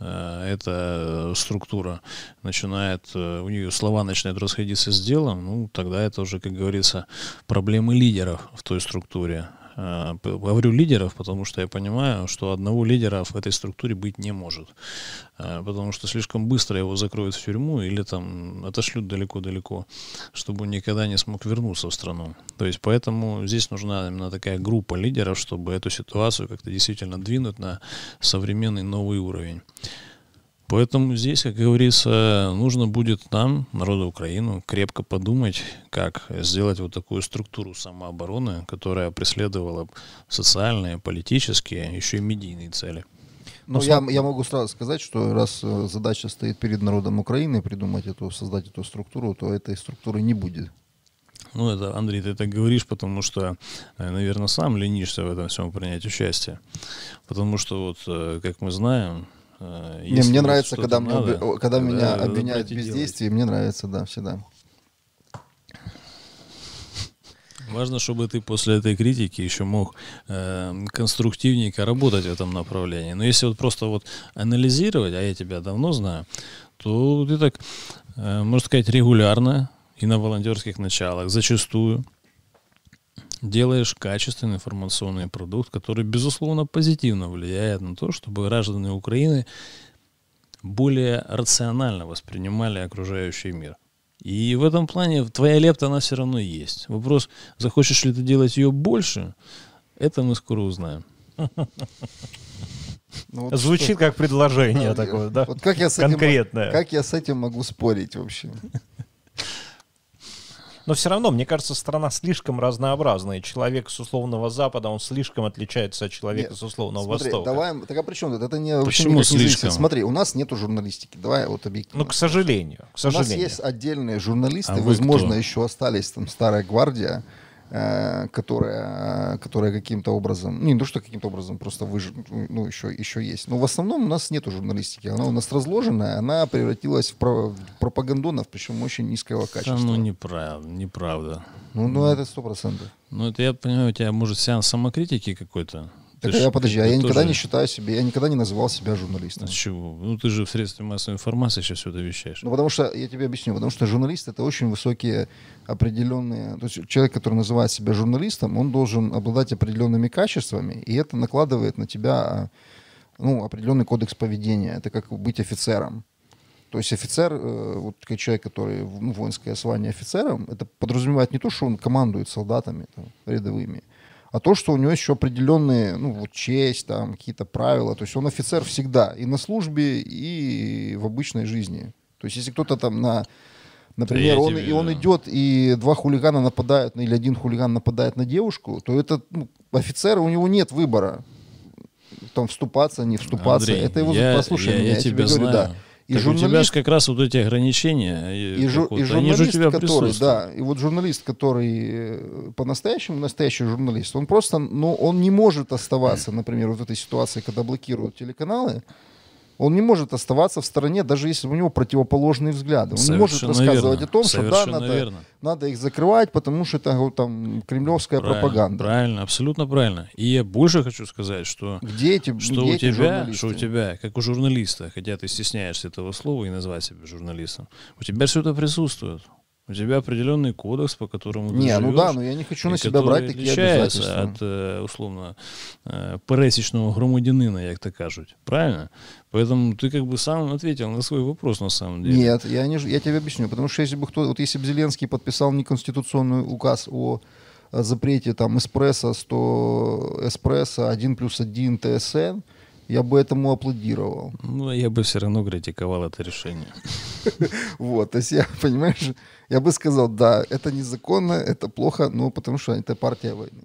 э, эта структура начинает, э, у нее слабость, слова начинают расходиться с делом, ну, тогда это уже, как говорится, проблемы лидеров в той структуре. Говорю лидеров, потому что я понимаю, что одного лидера в этой структуре быть не может. Потому что слишком быстро его закроют в тюрьму или там отошлют далеко-далеко, чтобы он никогда не смог вернуться в страну. То есть поэтому здесь нужна именно такая группа лидеров, чтобы эту ситуацию как-то действительно двинуть на современный новый уровень. Поэтому здесь, как говорится, нужно будет нам, народу Украины, крепко подумать, как сделать вот такую структуру самообороны, которая преследовала социальные, политические, еще и медийные цели. Но ну, сам... я, я могу сразу сказать, что раз задача стоит перед народом Украины придумать эту, создать эту структуру, то этой структуры не будет. Ну, это, Андрей, ты так говоришь, потому что, наверное, сам ленишься в этом всем принять участие. Потому что, вот, как мы знаем... Не, мне нравится, когда, надо, мне, когда меня обвиняют в бездействии, мне нравится, да, всегда. Важно, чтобы ты после этой критики еще мог э, конструктивненько работать в этом направлении. Но если вот просто вот анализировать, а я тебя давно знаю, то ты так, э, можно сказать, регулярно и на волонтерских началах зачастую делаешь качественный информационный продукт, который, безусловно, позитивно влияет на то, чтобы граждане Украины более рационально воспринимали окружающий мир. И в этом плане твоя лепта, она все равно есть. Вопрос, захочешь ли ты делать ее больше, это мы скоро узнаем. Ну, вот звучит что, как предложение, ну, такое, да? Вот как я с этим, конкретное. Как я с этим могу спорить вообще? Но все равно, мне кажется, страна слишком разнообразная. Человек с условного Запада, он слишком отличается от человека нет, с условного смотри, Востока. Давай, так а при чем тут? Это не, почему слишком? Не смотри, у нас нету журналистики. Давай вот объективно. Ну, к сожалению. К сожалению. У нас есть отдельные журналисты, а возможно, еще остались там старая гвардия, которая, которая каким-то образом, не то что каким-то образом, просто выж... ну, еще, еще есть. Но в основном у нас нет журналистики. Она у нас разложенная, она превратилась в пропагандонов, причем очень низкого качества. Да, ну, неправда. неправда. Ну, ну, это сто процентов. Ну, это я понимаю, у тебя, может, сеанс самокритики какой-то? Так ты я, ж, подожди, а я тоже... никогда не считаю себя, я никогда не называл себя журналистом. С чего? Ну, ты же в средстве массовой информации сейчас все это вещаешь. Ну, потому что, я тебе объясню, потому что журналист — это очень высокие определенные... То есть человек, который называет себя журналистом, он должен обладать определенными качествами, и это накладывает на тебя, ну, определенный кодекс поведения. Это как быть офицером. То есть офицер, вот человек, который, ну, воинское звание офицером, это подразумевает не то, что он командует солдатами там, рядовыми, а то, что у него еще определенные, ну, вот честь, там, какие-то правила. То есть он офицер всегда и на службе, и в обычной жизни. То есть если кто-то там, на, например, да он, тебе, и он да. идет, и два хулигана нападают, или один хулиган нападает на девушку, то этот, ну, офицер, у него нет выбора, там, вступаться, не вступаться. Андрей, это его послушание. Я, я, я, я тебе говорю, знаю. Да. И так журналист, у тебя же как раз вот эти ограничения. И, и, жу, и журналист, который, да, и вот журналист, который по-настоящему настоящий журналист, он просто, ну, он не может оставаться, например, вот в этой ситуации, когда блокируют телеканалы, он не может оставаться в стороне, даже если у него противоположные взгляды. Он совершенно не может рассказывать верно. О том, что да, надо, надо их закрывать, потому что это вот, там, кремлевская правильно, пропаганда. Правильно, абсолютно правильно. И я больше хочу сказать, что, где эти, что, где у тебя, что у тебя, как у журналиста, хотя ты стесняешься этого слова и назвать себя журналистом, у тебя все это присутствует. У тебя определенный кодекс, по которому ты не, живешь, ну да, но я не хочу на себя брать такие обязательства. От, условно, пересечного громадянина, як так кажуть. Правильно? Поэтому ты как бы сам ответил на свой вопрос на самом деле. Нет, я, не, я тебе объясню. Потому что если бы, кто, вот если бы Зеленский подписал неконституционный указ о запрете там, Эспрессо, сто Эспрессо, один плюс один, Т С Н, я бы этому аплодировал. Ну, я бы все равно критиковал это решение. Вот, то есть я, понимаешь, я бы сказал, да, это незаконно, это плохо, но потому что это партия войны.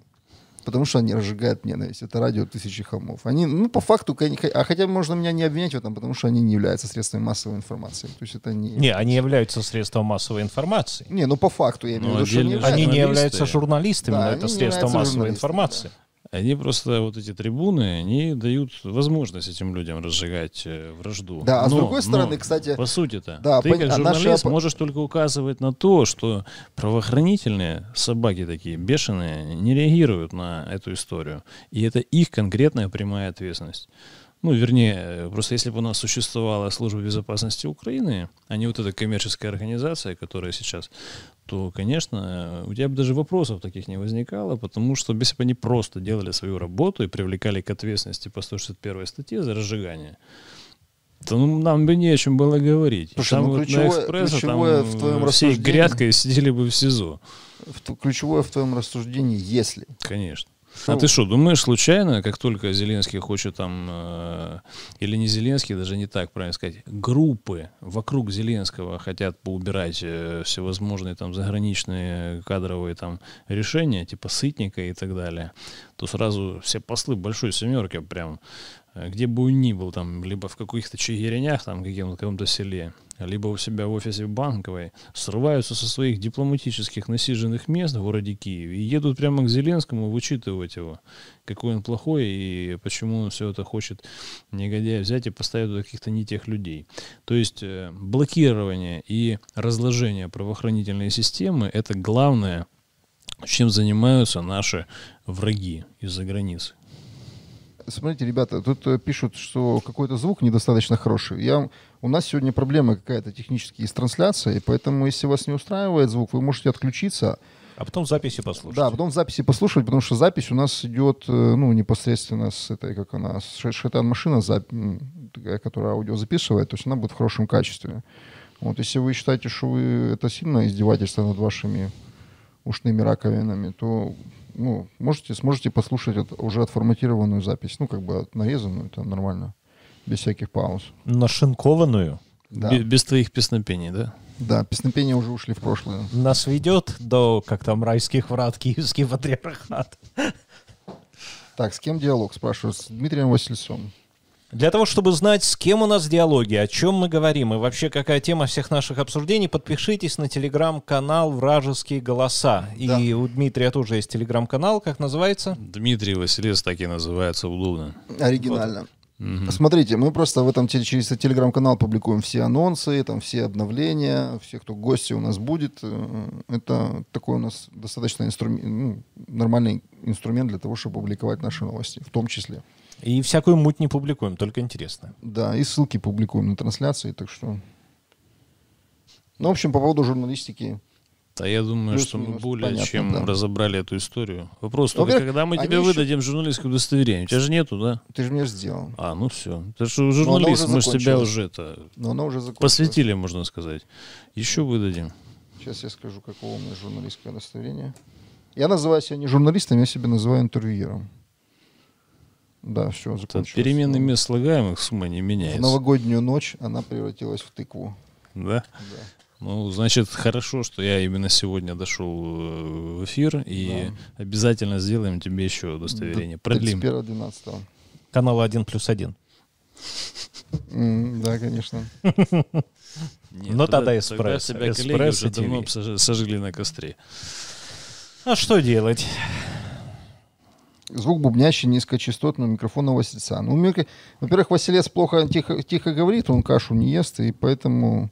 Потому что они разжигают ненависть. Это радио тысячи хамов. Они, ну, по факту, а хотя можно меня не обвинять в этом, потому что они не являются средствами массовой информации. То есть это не... Не, они являются средством массовой информации. Не, ну по факту я имею в виду, что они, они не являются журналистами, да, но это средство массовой информации. Да. Они просто, вот эти трибуны, они дают возможность этим людям разжигать вражду. Да, а но, с другой стороны, но, кстати... По сути-то, да, ты как журналист наша... можешь только указывать на то, что правоохранительные собаки такие бешеные не реагируют на эту историю. И это их конкретная прямая ответственность. Ну, вернее, просто если бы у нас существовала служба безопасности Украины, а не вот эта коммерческая организация, которая сейчас, то, конечно, у тебя бы даже вопросов таких не возникало, потому что если бы они просто делали свою работу и привлекали к ответственности по сто шестьдесят первой статье за разжигание, то ну, нам бы не о чем было говорить. Слушай, там ну, вот на Экспрессе там в твоем всей грядкой сидели бы в СИЗО. В, ключевое в твоем рассуждении «если». Конечно. Шоу. А ты что, думаешь, случайно, как только Зеленский хочет там, э, или не Зеленский, даже не так, правильно сказать, группы вокруг Зеленского хотят поубирать э, всевозможные там заграничные кадровые там решения, типа Сытника и так далее, то сразу все послы большой семерки прям, э, где бы он ни был, там, либо в каких-то Чигиринях, там, в каком-то селе, либо у себя в офисе Банковой, срываются со своих дипломатических насиженных мест в городе Киеве и едут прямо к Зеленскому вычитывать его, какой он плохой и почему он все это хочет, негодяя, взять и поставить до каких-то не тех людей. То есть блокирование и разложение правоохранительной системы — это главное, чем занимаются наши враги из-за границы. Смотрите, ребята, тут пишут, что какой-то звук недостаточно хороший. Я, у нас сегодня проблема какая-то техническая с трансляцией, поэтому если вас не устраивает звук, вы можете отключиться. А потом в записи послушать. Да, потом в записи послушать, потому что запись у нас идет, ну, непосредственно с этой, как она, шайтан-машина, которая аудио записывает, то есть она будет в хорошем качестве. Вот, если вы считаете, что вы, это сильное издевательство над вашими ушными раковинами, то... Ну, можете, сможете послушать от, уже отформатированную запись. Ну, как бы нарезанную, там нормально. Без всяких пауз. Нашинкованную? Да. Без, без твоих песнопений, да? Да, песнопения уже ушли в прошлое. Нас ведет до, как там, райских врат, киевский патриархат. Так, с кем диалог, спрашиваю? С Дмитрием Васильцом. Для того, чтобы знать, с кем у нас диалоги, о чем мы говорим и вообще какая тема всех наших обсуждений, подпишитесь на телеграм-канал «Вражеские голоса». Да. И у Дмитрия тоже есть телеграм-канал, как называется? Дмитрий Василец, так и называется, удобно. Оригинально. Вот. Угу. Смотрите, мы просто в этом, через телеграм-канал публикуем все анонсы, там все обновления, все, кто гости у нас будет. Это такой у нас достаточно инструмент, ну, нормальный инструмент для того, чтобы публиковать наши новости, в том числе. И всякую муть не публикуем, только интересно. Да, и ссылки публикуем на трансляции, так что... Ну, в общем, по поводу журналистики... Да, я думаю, плюс, что мы более понятно, чем да. разобрали эту историю. Вопрос только, когда мы тебе еще... выдадим журналистское удостоверение? У тебя же нету, да? Ты же мне сделал. А, ну все. Ты же журналист, мы же тебя уже это... Но она уже посвятили, можно сказать. Еще выдадим. Сейчас я скажу, какого у меня журналистское удостоверение. Я называю себя не журналистом, я себя называю интервьюером. Да, все, закончилось. Перемены мест слагаемых сумма не меняется. В новогоднюю ночь она превратилась в тыкву. Да? Да. Ну, значит, хорошо, что я именно сегодня дошел в эфир. И да. обязательно сделаем тебе еще удостоверение. Продлим. тридцать первого двенадцатого. Канал один плюс один. Да, конечно. Но тогда эспрессо. Тогда тебя коллеги уже давно сожгли на костре. А что делать? Звук бубнящий, низкочастотный, микрофон у Васильца. Ну, микро... Во-первых, Василец плохо тихо, тихо говорит, он кашу не ест, и поэтому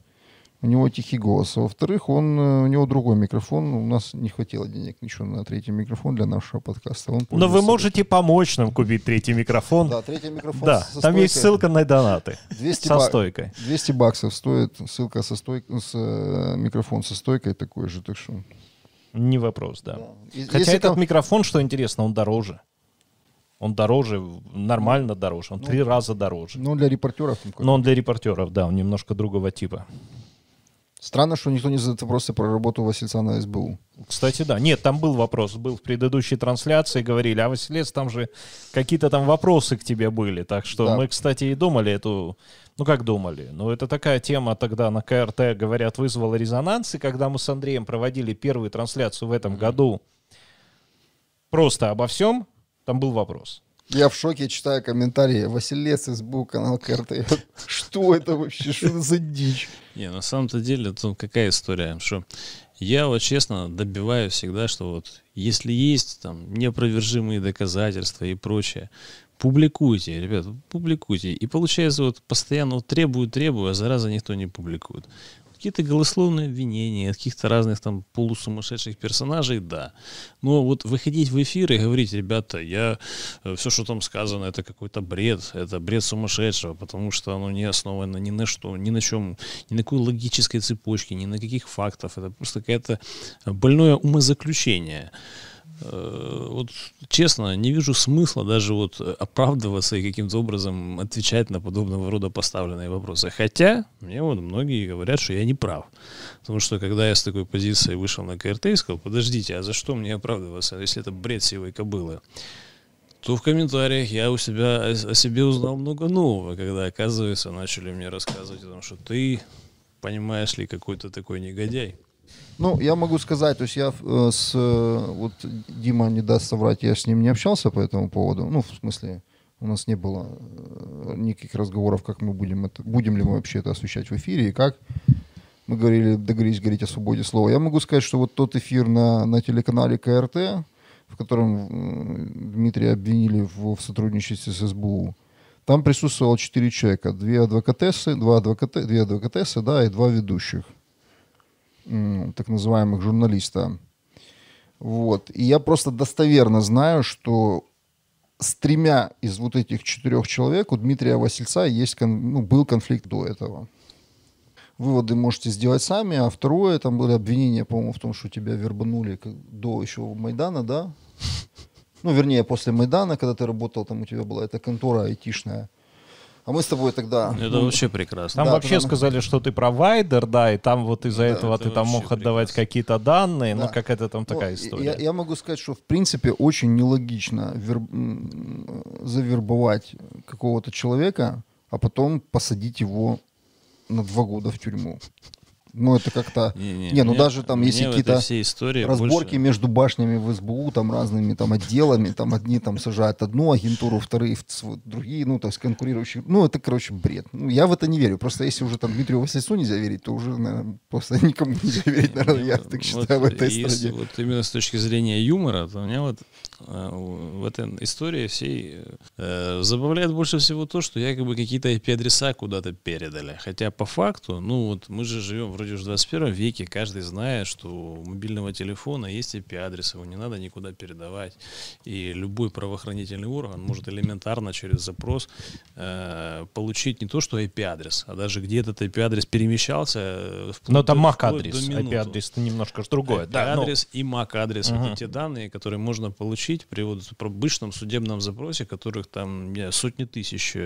у него тихий голос. Во-вторых, он, у него другой микрофон. У нас не хватило денег ничего на третий микрофон для нашего подкаста. Он Но вы можете этим. помочь нам купить третий микрофон. Да, третий микрофон да, со там есть ссылка на донаты со стойкой. двести баксов стоит ссылка со стойкой, с, э, микрофон со стойкой такой же, так что... Не вопрос, да. да. Хотя Если этот там... микрофон, что интересно, он дороже. Он дороже, нормально дороже. Он ну, три раза дороже. Но он для репортеров. Но он для репортеров, да. Он немножко другого типа. Странно, что никто не задает вопросы про работу Васильца на СБУ. Кстати, да. Нет, там был вопрос. Был в предыдущей трансляции. Говорили, а Василец, там же какие-то там вопросы к тебе были. Так что да. мы, кстати, и думали эту... Ну, как думали? Ну, это такая тема тогда на ка эр тэ, говорят, вызвала резонанс. И когда мы с Андреем проводили первую трансляцию в этом году просто обо всем, там был вопрос. Я в шоке, читаю комментарии. Василец, СБУ, канал ка эр тэ. Что это вообще? Что это за дичь? Не, на самом-то деле, тут какая история? Что я вот честно добиваюсь всегда, что вот если есть там неопровержимые доказательства и прочее, публикуйте, ребят, публикуйте. И получается, вот постоянно вот, требую, требую, а зараза никто не публикует. Какие-то голословные обвинения от каких-то разных там полусумасшедших персонажей, да. Но вот выходить в эфир и говорить, ребята, я все, что там сказано, это какой-то бред, это бред сумасшедшего, потому что оно не основано ни на что, ни на чем, ни на какой логической цепочке, ни на каких фактов. Это просто какое-то больное умозаключение. Вот честно, не вижу смысла даже вот оправдываться и каким-то образом отвечать на подобного рода поставленные вопросы. Хотя мне вот многие говорят, что я не прав. Потому что когда я с такой позиции вышел на ка эр тэ и сказал, подождите, а за что мне оправдываться, если это бред сивой кобылы? То в комментариях я у себя, о себе узнал много нового, когда, оказывается, начали мне рассказывать о том, что ты, понимаешь ли, какой-то такой негодяй. Ну, я могу сказать, то есть я э, с... Э, вот Дима не даст соврать, я с ним не общался по этому поводу. Ну, в смысле, у нас не было э, никаких разговоров, как мы будем это... Будем ли мы вообще это освещать в эфире и как. Мы говорили, договорились говорить о свободе слова. Я могу сказать, что вот тот эфир на, на телеканале ка эр тэ, в котором э, Дмитрия обвинили в, в сотрудничестве с СБУ, там присутствовало четыре человека. Две адвокатессы, два адвокате, две адвокатессы, да, и два ведущих. Так называемых журналиста. Вот. И я просто достоверно знаю, что с тремя из вот этих четырех человек у Дмитрия Васильца есть, ну, был конфликт до этого. Выводы можете сделать сами. А второе, там были обвинения, по-моему, в том, что тебя вербанули до еще Майдана, да? Ну, вернее, после Майдана, когда ты работал, там у тебя была эта контора айтишная. А мы с тобой тогда... Это ну, вообще прекрасно. Там да, вообще тогда... сказали, что ты провайдер, да, и там вот из-за да, этого это ты там мог отдавать прекрасно. Какие-то данные, да. Ну какая-то там такая ну, история. Я, я могу сказать, что в принципе очень нелогично вер... завербовать какого-то человека, а потом посадить его на два года в тюрьму. Ну, это как-то... Не, не, не ну меня, даже там есть какие-то разборки больше... между башнями в СБУ, там разными там отделами, там одни там сажают одну агентуру, вторые другие, ну, то есть конкурирующие. Ну, это, короче, бред. Ну, я в это не верю. Просто если уже там Дмитрию Васильцу нельзя верить, то уже, наверное, просто никому нельзя верить, наверное, я так считаю вот в этой если, стране. Вот именно с точки зрения юмора, то у меня вот в этой истории всей э, забавляет больше всего то, что якобы какие-то ай пи адреса куда-то передали. Хотя по факту, ну, вот мы же живем в в двадцать первом веке, каждый знает, что у мобильного телефона есть ай пи адрес, его не надо никуда передавать. И любой правоохранительный орган может элементарно через запрос э, получить не то, что ай пи адрес, а даже где этот ай пи адрес перемещался. Вплоть но там мак адрес. ай пи адрес немножко другое. Да, адрес но... и мак адрес. Угу. Вот те данные, которые можно получить при вот обычном судебном запросе, которых там сотни тысяч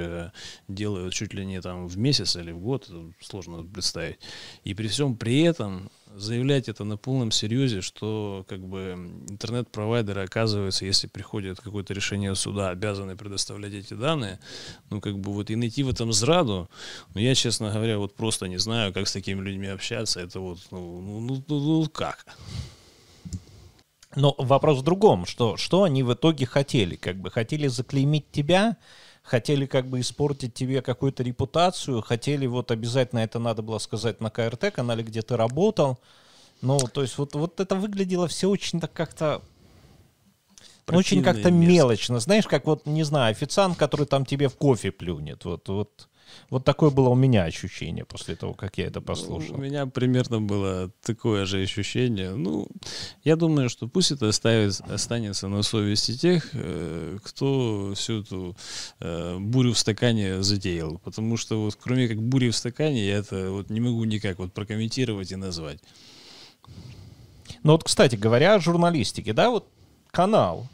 делают чуть ли не там в месяц или в год, сложно представить. И при всем при этом заявлять это на полном серьезе, что как бы интернет-провайдеры, оказывается, если приходит какое-то решение суда, обязаны предоставлять эти данные, ну как бы вот и найти в этом зраду, ну я, честно говоря, вот просто не знаю, как с такими людьми общаться, это вот, ну, ну, ну, ну как? Но вопрос в другом, что, что они в итоге хотели, как бы хотели заклеймить тебя, хотели как бы испортить тебе какую-то репутацию, хотели вот обязательно это надо было сказать на ка эр тэ канале, где ты работал. Ну, то есть вот, вот это выглядело все очень так как-то... Ну, очень как-то мелочно. Знаешь, как вот, не знаю, официант, который там тебе в кофе плюнет. Вот, вот, вот такое было у меня ощущение после того, как я это послушал. У меня примерно было такое же ощущение. Ну, я думаю, что пусть это оставит, останется на совести тех, кто всю эту бурю в стакане затеял. Потому что вот кроме как бури в стакане я это вот не могу никак вот прокомментировать и назвать. Ну вот, кстати говоря, о журналистике, да, вот канал,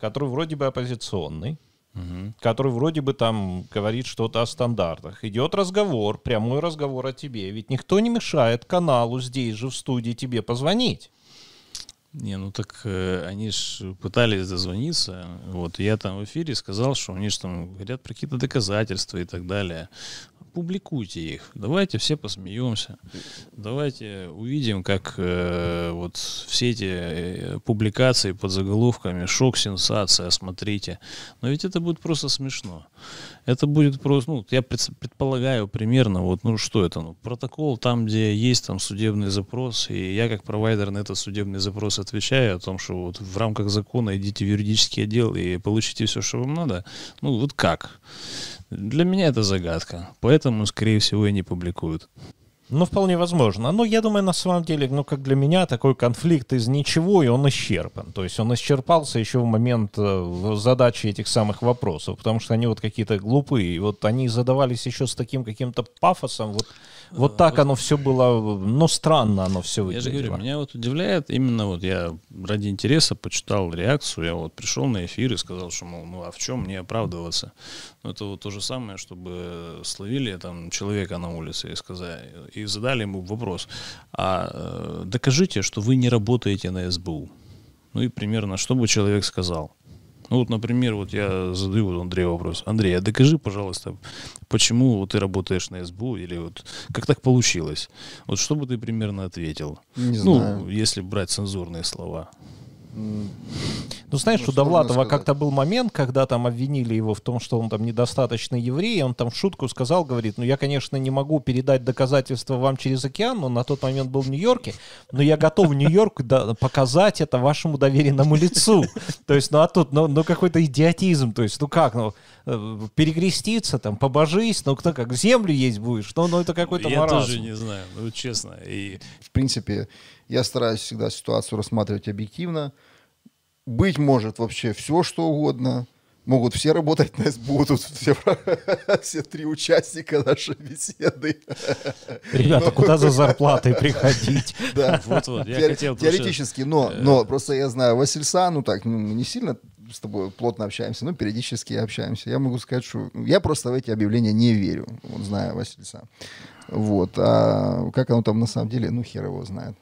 который вроде бы оппозиционный, угу. который вроде бы там говорит что-то о стандартах. Идет разговор, прямой разговор о тебе. Ведь никто не мешает каналу здесь же в студии тебе позвонить. Не, ну так э, они же пытались дозвониться. Вот я там в эфире сказал, что они же там говорят про какие-то доказательства и так далее. Публикуйте их. Давайте все посмеемся. Давайте увидим, как э, вот все эти э, публикации под заголовками «Шок, сенсация, смотрите». Но ведь это будет просто смешно. Это будет просто, ну, я предполагаю примерно, вот, ну, что это, ну, протокол там, где есть там судебный запрос, и я как провайдер на этот судебный запрос отвечаю о том, что вот в рамках закона идите в юридический отдел и получите все, что вам надо. Ну, вот как? Для меня это загадка, поэтому, скорее всего, и не публикуют. Ну, вполне возможно. Но я думаю, на самом деле, ну, как для меня, такой конфликт из ничего, и он исчерпан. То есть он исчерпался еще в момент э, задачи этих самых вопросов, потому что они вот какие-то глупые. И вот они задавались еще с таким каким-то пафосом. Вот, вот так вот оно все было, но странно оно все выглядело. Я же говорю, меня вот удивляет, именно вот я ради интереса почитал реакцию, я вот пришел на эфир и сказал, что, мол, ну, а в чем мне оправдываться? Ну, это вот то же самое, чтобы словили там человека на улице и сказали... и задали ему вопрос, а э, докажите, что вы не работаете на эс бэ у. Ну и примерно, что бы человек сказал. Ну вот, например, вот я задаю вот Андрею вопрос. Андрей, а докажи, пожалуйста, почему ты работаешь на эс бэ у, или вот как так получилось? Вот что бы ты примерно ответил? Не ну, знаю. Если брать цензурные слова. Ну, знаешь, ну, у Довлатова как-то был момент, когда там обвинили его в том, что он там недостаточно еврей, он там в шутку сказал, говорит, ну, я, конечно, не могу передать доказательства вам через океан, но на тот момент был в Нью-Йорке, но я готов в Нью-Йорк показать это вашему доверенному лицу. То есть, ну, а тут, ну, какой-то идиотизм, то есть, ну, как, ну, перекреститься, там, побожись, ну, кто как, землю есть будешь, ну, это какой-то маразм. Я тоже не знаю, ну, честно. В принципе, я стараюсь всегда ситуацию рассматривать объективно. Быть может вообще все, что угодно. Могут все работать на СБУ, тут все, все три участника нашей беседы. Ребята, но... куда за зарплатой приходить? Да, вот-вот, я Теор- хотел... Теоретически, но, но просто я знаю Васильца, ну так, ну, не сильно с тобой плотно общаемся, но периодически общаемся. Я могу сказать, что я просто в эти объявления не верю, вот, знаю Васильца. Вот, а как оно там на самом деле, ну хер его знает.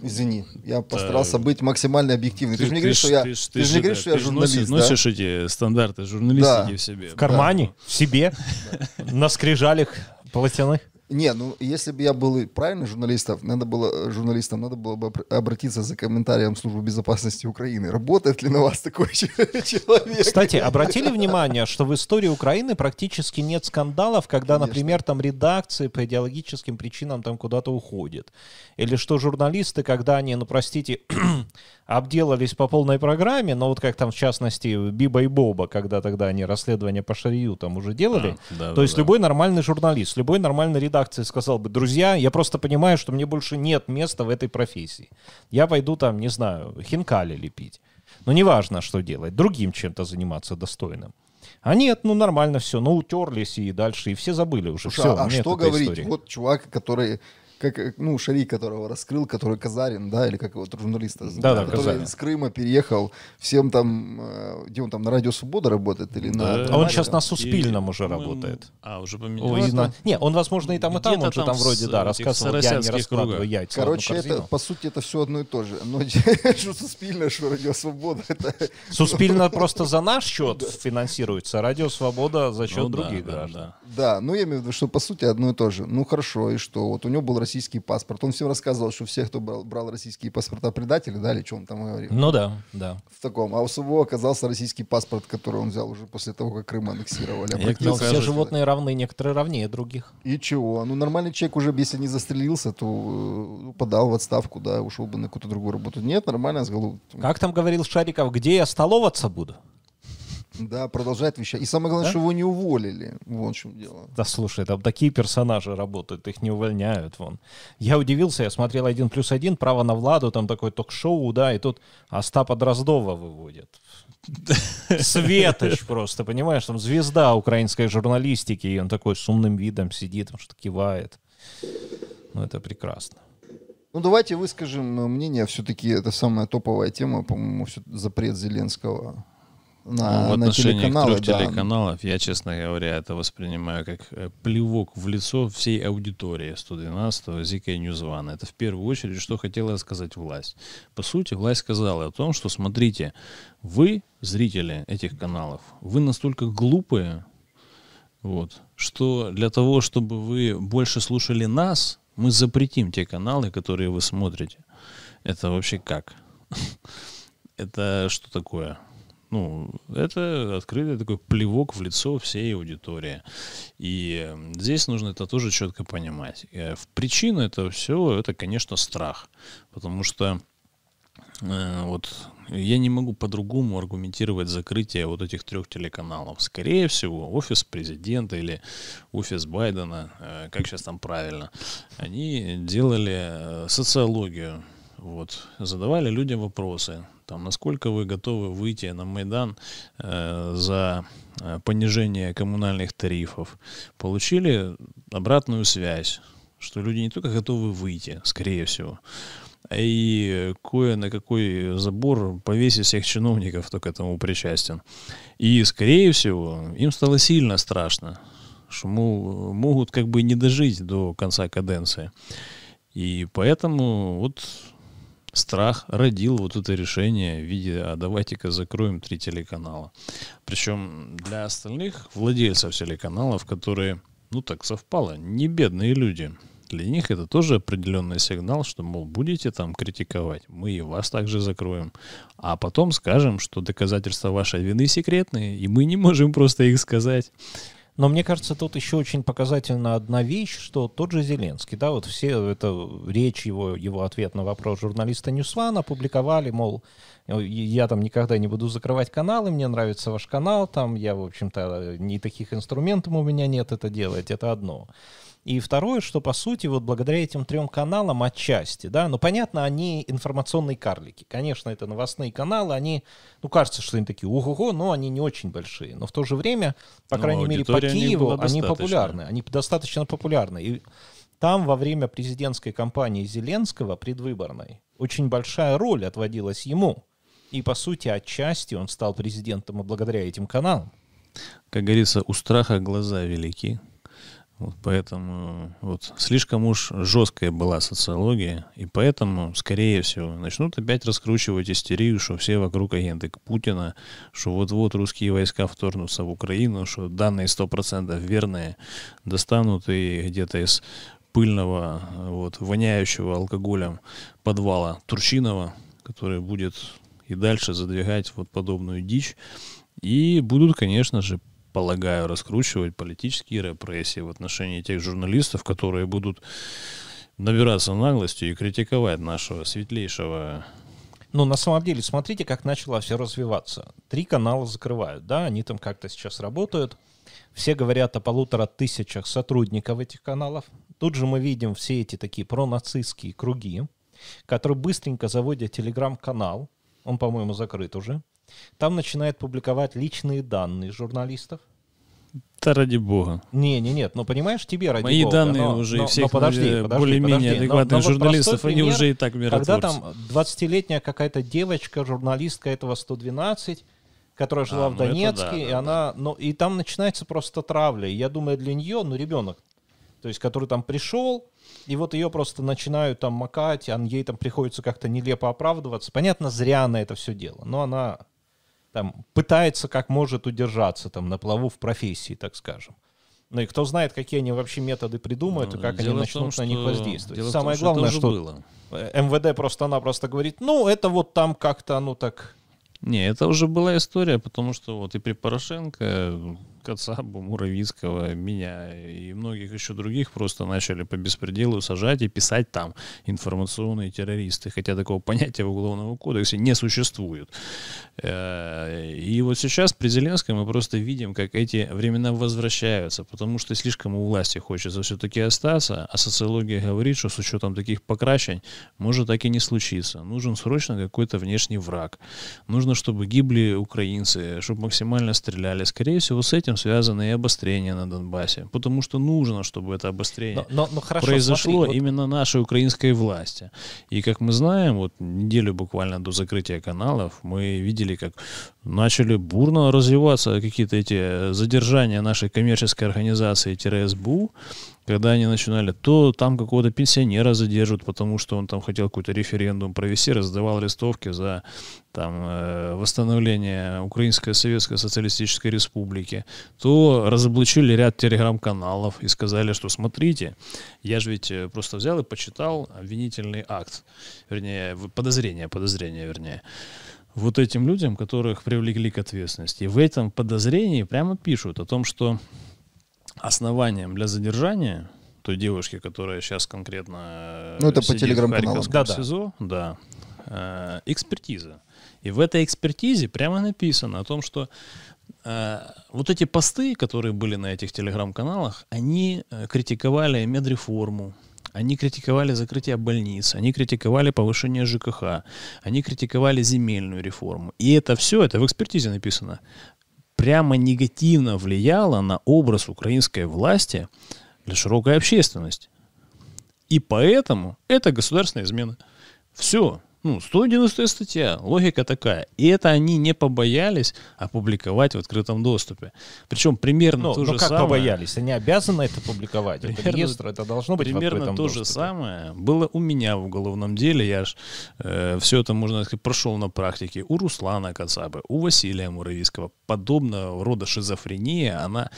Извини, я постарался да. быть максимально объективным. Ты, ты же не говоришь, что я, ты, ты ты же не говоришь, да, что я журналист. Ты носишь, да? носишь эти стандарты журналистики да. в себе. В кармане, да. в себе, на скрижалях полотенных. Не, ну если бы я был правильным журналистом, надо было журналистам надо было бы обратиться за комментарием Службы безопасности Украины. Работает ли на вас такой человек? Кстати, обратили внимание, что в истории Украины практически нет скандалов, когда, Конечно. например, там редакции по идеологическим причинам там куда-то уходят. Или что журналисты, когда они, ну простите, обделались по полной программе, но вот как там в частности Биба и Боба, когда тогда они расследование по Шарию там уже делали, а, да, то да, есть да. любой нормальный журналист, любой нормальный редактор сказал бы, друзья, я просто понимаю, что мне больше нет места в этой профессии. Я пойду там, не знаю, хинкали лепить. Ну, неважно, что делать. Другим чем-то заниматься достойным. А нет, ну, нормально все. Ну, утерлись и дальше. И все забыли уже. Слушай, все, а что говорить? Истории. Вот чувак, который... Как, ну, Шарий, которого раскрыл, который Казарин, да, или как его журналиста, да, да, который Казарин. Из Крыма переехал всем там, где он там, на Радио Свобода работает или да. на... А он сейчас на Суспильном и... уже работает. А, уже поменялся. На... Не, он, возможно, и там, и там, он же там с... вроде, да, рассказывал, я не раскладываю яйца. Короче, это, по сути, это все одно и то же. Но что Суспильное, что Радио Свобода, это... Суспильное просто за наш счет финансируется, а Радио Свобода за счет других граждан. Да, ну, я имею в виду, что, по сути, одно и то же. Ну, хорошо, и что? Вот у него был российский паспорт. Он всем рассказывал, что все, кто брал, брал российские паспорта, предатели, да, или что он там говорил. Ну да, да. В таком. А у самого оказался российский паспорт, который он взял уже после того, как Крым аннексировали. Но все животные равны, некоторые равнее других. И чего? Ну нормальный человек уже, если не застрелился, то подал в отставку, да, ушел бы на какую-то другую работу. Нет, нормально, с головы. Как там говорил Шариков, где я столоваться буду? Да, продолжает вещать. И самое главное, да? что его не уволили. Вот в чем дело. Да слушай, там такие персонажи работают, их не увольняют. Вон. Я удивился, я смотрел «Один плюс один», «Право на Владу», там такое ток-шоу, да, и тут Остапа Дроздова выводят. Светоч просто, понимаешь, там звезда украинской журналистики, и он такой с умным видом сидит, что кивает. Ну это прекрасно. Ну давайте выскажем мнение, все-таки это самая топовая тема, по-моему, запрет Зеленского. На, ну, в на отношении трех да. телеканалов, я, честно говоря, это воспринимаю как плевок в лицо всей аудитории сто двенадцатого, зик и News One. Это в первую очередь, что хотела сказать власть. По сути, власть сказала о том, что, смотрите, вы, зрители этих каналов, вы настолько глупые, вот, что для того, чтобы вы больше слушали нас, мы запретим те каналы, которые вы смотрите. Это вообще как? Это что такое? Ну, это открытый такой плевок в лицо всей аудитории. И здесь нужно это тоже четко понимать. Причина этого всего, это, конечно, страх. Потому что э, вот я не могу по-другому аргументировать закрытие вот этих трех телеканалов. Скорее всего, офис президента или офис Байдена, э, как сейчас там правильно, они делали социологию. Вот, задавали людям вопросы. Там, насколько вы готовы выйти на Майдан э, за понижение коммунальных тарифов, получили обратную связь, что люди не только готовы выйти, скорее всего, и кое на какой забор повесить всех чиновников, кто к этому причастен. И, скорее всего, им стало сильно страшно, что мол, могут как бы не дожить до конца каденции. И поэтому вот... страх родил вот это решение в виде, а давайте-ка закроем три телеканала. Причем для остальных владельцев телеканалов, которые, ну так совпало, не бедные люди, для них это тоже определенный сигнал, что, мол, будете там критиковать, мы и вас также закроем, а потом скажем, что доказательства вашей вины секретные, и мы не можем просто их сказать. Но мне кажется, тут еще очень показательна одна вещь, что тот же Зеленский, да, вот все, это речь его, его ответ на вопрос журналиста News One опубликовали, мол, я там никогда не буду закрывать каналы, мне нравится ваш канал, там я, в общем-то, ни таких инструментов у меня нет это делать, это одно. И второе, что, по сути, вот благодаря этим трем каналам отчасти, да, ну, понятно, они информационные карлики. Конечно, это новостные каналы, они, ну, кажется, что они такие, ого-го, но они не очень большие. Но в то же время, по но крайней мере, по Киеву они популярны, они достаточно популярны. И там во время президентской кампании Зеленского, предвыборной, очень большая роль отводилась ему. И, по сути, отчасти он стал президентом благодаря этим каналам. Как говорится, у страха глаза велики. Вот поэтому вот слишком уж жесткая была социология, и поэтому, скорее всего, начнут опять раскручивать истерию, что все вокруг агенты Путина, что вот-вот русские войска вторгнутся в Украину, что данные сто процентов верные, достанут и где-то из пыльного, вот, воняющего алкоголем подвала Турчинова, который будет и дальше задвигать вот подобную дичь, и будут, конечно же, полагаю, раскручивать политические репрессии в отношении тех журналистов, которые будут набираться наглостью и критиковать нашего светлейшего. Ну, на самом деле, смотрите, как начало все развиваться. Три канала закрывают, да, они там как-то сейчас работают. Все говорят о полутора тысячах сотрудников этих каналов. Тут же мы видим все эти такие пронацистские круги, которые быстренько заводят телеграм-канал. Он, по-моему, закрыт уже. Там начинает публиковать личные данные журналистов. Да ради бога. Не, не, нет, но понимаешь, тебе ради мои бога. Мои данные но, уже и всех более-менее адекватных но, журналистов, но вот они пример, уже и так миротворцы. Когда там двадцатилетняя какая-то девочка, журналистка этого сто двенадцать, которая жила а, в Донецке, да, и да, она, да. Ну, и там начинается просто травля. Я думаю, для нее, ну, ребенок, то есть, который там пришел, и вот ее просто начинают там макать, ей там приходится как-то нелепо оправдываться. Понятно, зря она это все дело, но она там пытается как может удержаться там на плаву в профессии, так скажем. Ну и кто знает, какие они вообще методы придумают, ну, и как они начнут том, на них воздействовать. Дело Самое том, главное, что, что было. МВД просто она просто говорит, ну это вот там как-то оно так... Не, это уже была история, потому что вот и при Порошенко, Кацабу, Муравицкого, меня и многих еще других просто начали по беспределу сажать и писать там информационные террористы, хотя такого понятия в Уголовном кодексе не существует. И вот сейчас при Зеленском мы просто видим, как эти времена возвращаются, потому что слишком у власти хочется все-таки остаться, а социология говорит, что с учетом таких покращень может так и не случиться. Нужен срочно какой-то внешний враг. Нужно чтобы гибли украинцы, чтобы максимально стреляли. Скорее всего, с этим связано и обострение на Донбассе. Потому что нужно, чтобы это обострение но, но, но хорошо, произошло смотри, именно вот... нашей украинской власти. И как мы знаем, вот неделю буквально до закрытия каналов мы видели, как начали бурно развиваться какие-то эти задержания нашей коммерческой организации СБУ. Когда они начинали, то там какого-то пенсионера задерживают, потому что он там хотел какой-то референдум провести, раздавал листовки за там, восстановление Украинской Советской Социалистической Республики, то разоблачили ряд телеграм-каналов и сказали, что смотрите, я же ведь просто взял и почитал обвинительный акт, вернее, подозрение, подозрение, вернее. Вот этим людям, которых привлекли к ответственности. И в этом подозрении прямо пишут о том, что основанием для задержания той девушки, которая сейчас конкретно ну, это сидит по в Харьковском да, СИЗО, да. Да, экспертиза. И в этой экспертизе прямо написано о том, что э, вот эти посты, которые были на этих телеграм-каналах, они критиковали медреформу, они критиковали закрытие больниц, они критиковали повышение ЖКХ, они критиковали земельную реформу. И это все, это в экспертизе написано, прямо негативно влияло на образ украинской власти для широкой общественности. И поэтому это государственная измена. Все. Ну, сто девяностая статья. Логика такая. И это они не побоялись опубликовать в открытом доступе. Причем примерно но, то но же как самое... побоялись? Они обязаны это публиковать? Примерно, это реестр, это должно быть в открытом доступе. Примерно то же самое было у меня в уголовном деле. Я ж э, все это, можно сказать, прошел на практике. У Руслана Кацабы, у Василия Муравицкого. Подобного рода шизофрения, она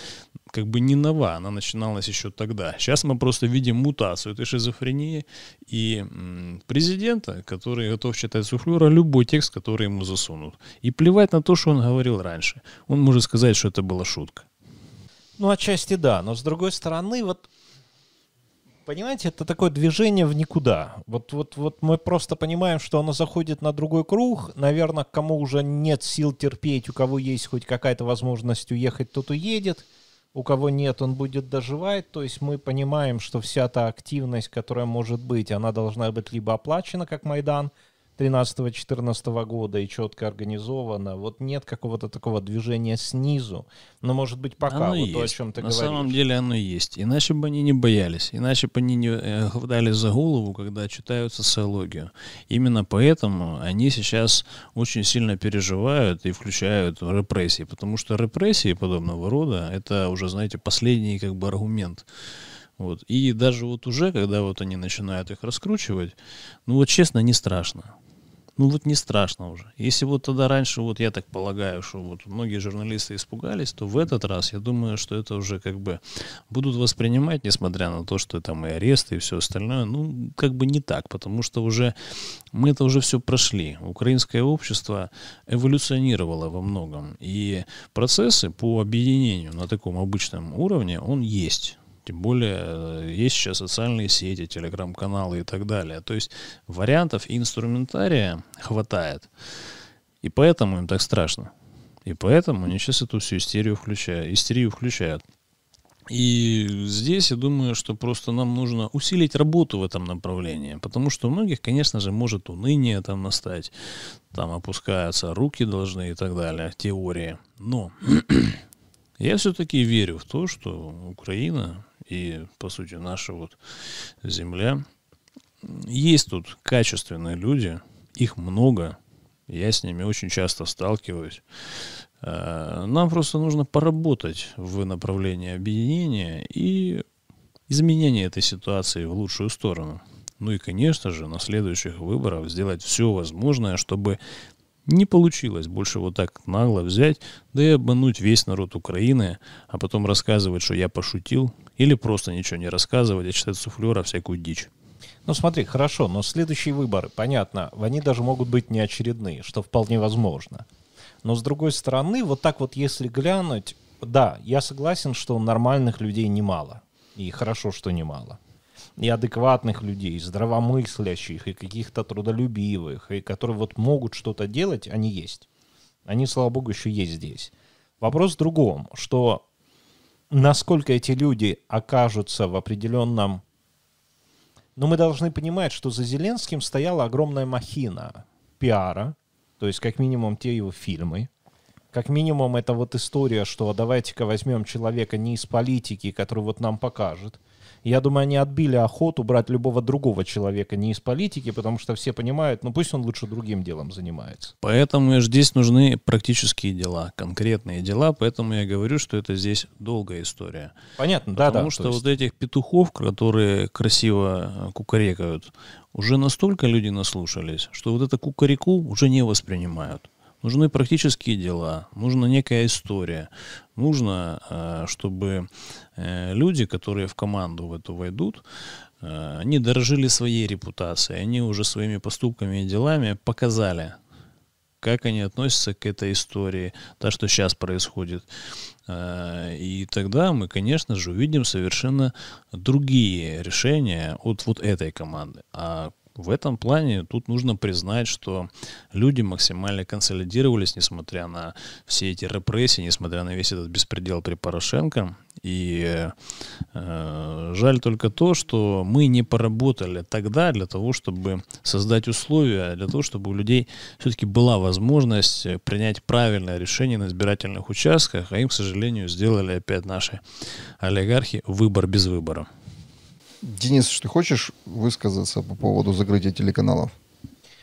как бы не нова, она начиналась еще тогда. Сейчас мы просто видим мутацию этой шизофрении и президента, который готов читать суфлера любой текст, который ему засунут. И плевать на то, что он говорил раньше. Он может сказать, что это была шутка. Ну, отчасти да, но с другой стороны, вот, понимаете, это такое движение в никуда. Вот, вот, вот мы просто понимаем, что оно заходит на другой круг. Наверное, кому уже нет сил терпеть, у кого есть хоть какая-то возможность уехать, тот уедет. У кого нет, он будет доживать. То есть мы понимаем, что вся та активность, которая может быть, она должна быть либо оплачена, как Майдан тринадцатого-четырнадцатого года, и четко организована. Вот нет какого-то такого движения снизу. Но, может быть, пока вот то, о чем ты говоришь. На самом деле оно есть. Иначе бы они не боялись. Иначе бы они не хватались за голову, когда читают социологию. Именно поэтому они сейчас очень сильно переживают и включают репрессии. Потому что репрессии подобного рода, это уже, знаете, последний как бы аргумент. Вот. И даже вот уже, когда вот они начинают их раскручивать, ну вот честно, не страшно. Ну вот не страшно уже. Если вот тогда раньше, вот я так полагаю, что вот многие журналисты испугались, то в этот раз, я думаю, что это уже как бы будут воспринимать, несмотря на то, что там и аресты, и все остальное, ну как бы не так, потому что уже мы это уже все прошли. Украинское общество эволюционировало во многом, и процессы по объединению на таком обычном уровне, он есть. Тем более есть сейчас социальные сети, телеграм-каналы и так далее. То есть вариантов и инструментария хватает. И поэтому им так страшно. И поэтому они сейчас эту всю истерию включают. Истерию включают. И здесь я думаю, что просто нам нужно усилить работу в этом направлении. Потому что у многих, конечно же, может уныние там настать. Там опускаются руки должны и так далее. Теории. Но я все-таки верю в то, что Украина и, по сути, наша вот земля. Есть тут качественные люди, их много, я с ними очень часто сталкиваюсь. Нам просто нужно поработать в направлении объединения и изменения этой ситуации в лучшую сторону. Ну и, конечно же, на следующих выборах сделать все возможное, чтобы не получилось больше вот так нагло взять, да и обмануть весь народ Украины, а потом рассказывать, что я пошутил, или просто ничего не рассказывать, а читать суфлера всякую дичь. Ну смотри, хорошо, но следующие выборы, понятно, они даже могут быть неочередные, что вполне возможно. Но с другой стороны, вот так вот если глянуть, да, я согласен, что нормальных людей немало, и хорошо, что немало. И адекватных людей, и здравомыслящих, и каких-то трудолюбивых, и которые вот могут что-то делать, они есть. Они, слава богу, еще есть здесь. Вопрос в другом, что насколько эти люди окажутся в определенном... Но мы должны понимать, что за Зеленским стояла огромная махина пиара, то есть как минимум те его фильмы, как минимум это вот история, что давайте-ка возьмем человека не из политики, который вот нам покажет. Я думаю, они отбили охоту брать любого другого человека, не из политики, потому что все понимают, ну пусть он лучше другим делом занимается. Поэтому здесь нужны практические дела, конкретные дела, поэтому я говорю, что это здесь долгая история. Понятно, да-да. Потому что вот этих петухов, которые красиво кукарекают, уже настолько люди наслушались, что вот это кукареку уже не воспринимают. Нужны практические дела, нужна некая история. Нужно, чтобы люди, которые в команду в эту войдут, они дорожили своей репутацией, они уже своими поступками и делами показали, как они относятся к этой истории, то, что сейчас происходит. И тогда мы, конечно же, увидим совершенно другие решения от вот этой команды. А в этом плане тут нужно признать, что люди максимально консолидировались, несмотря на все эти репрессии, несмотря на весь этот беспредел при Порошенко. И э, жаль только то, что мы не поработали тогда для того, чтобы создать условия, для того, чтобы у людей все-таки была возможность принять правильное решение на избирательных участках, а им, к сожалению, сделали опять наши олигархи выбор без выбора. Денис, ты хочешь высказаться по поводу закрытия телеканалов?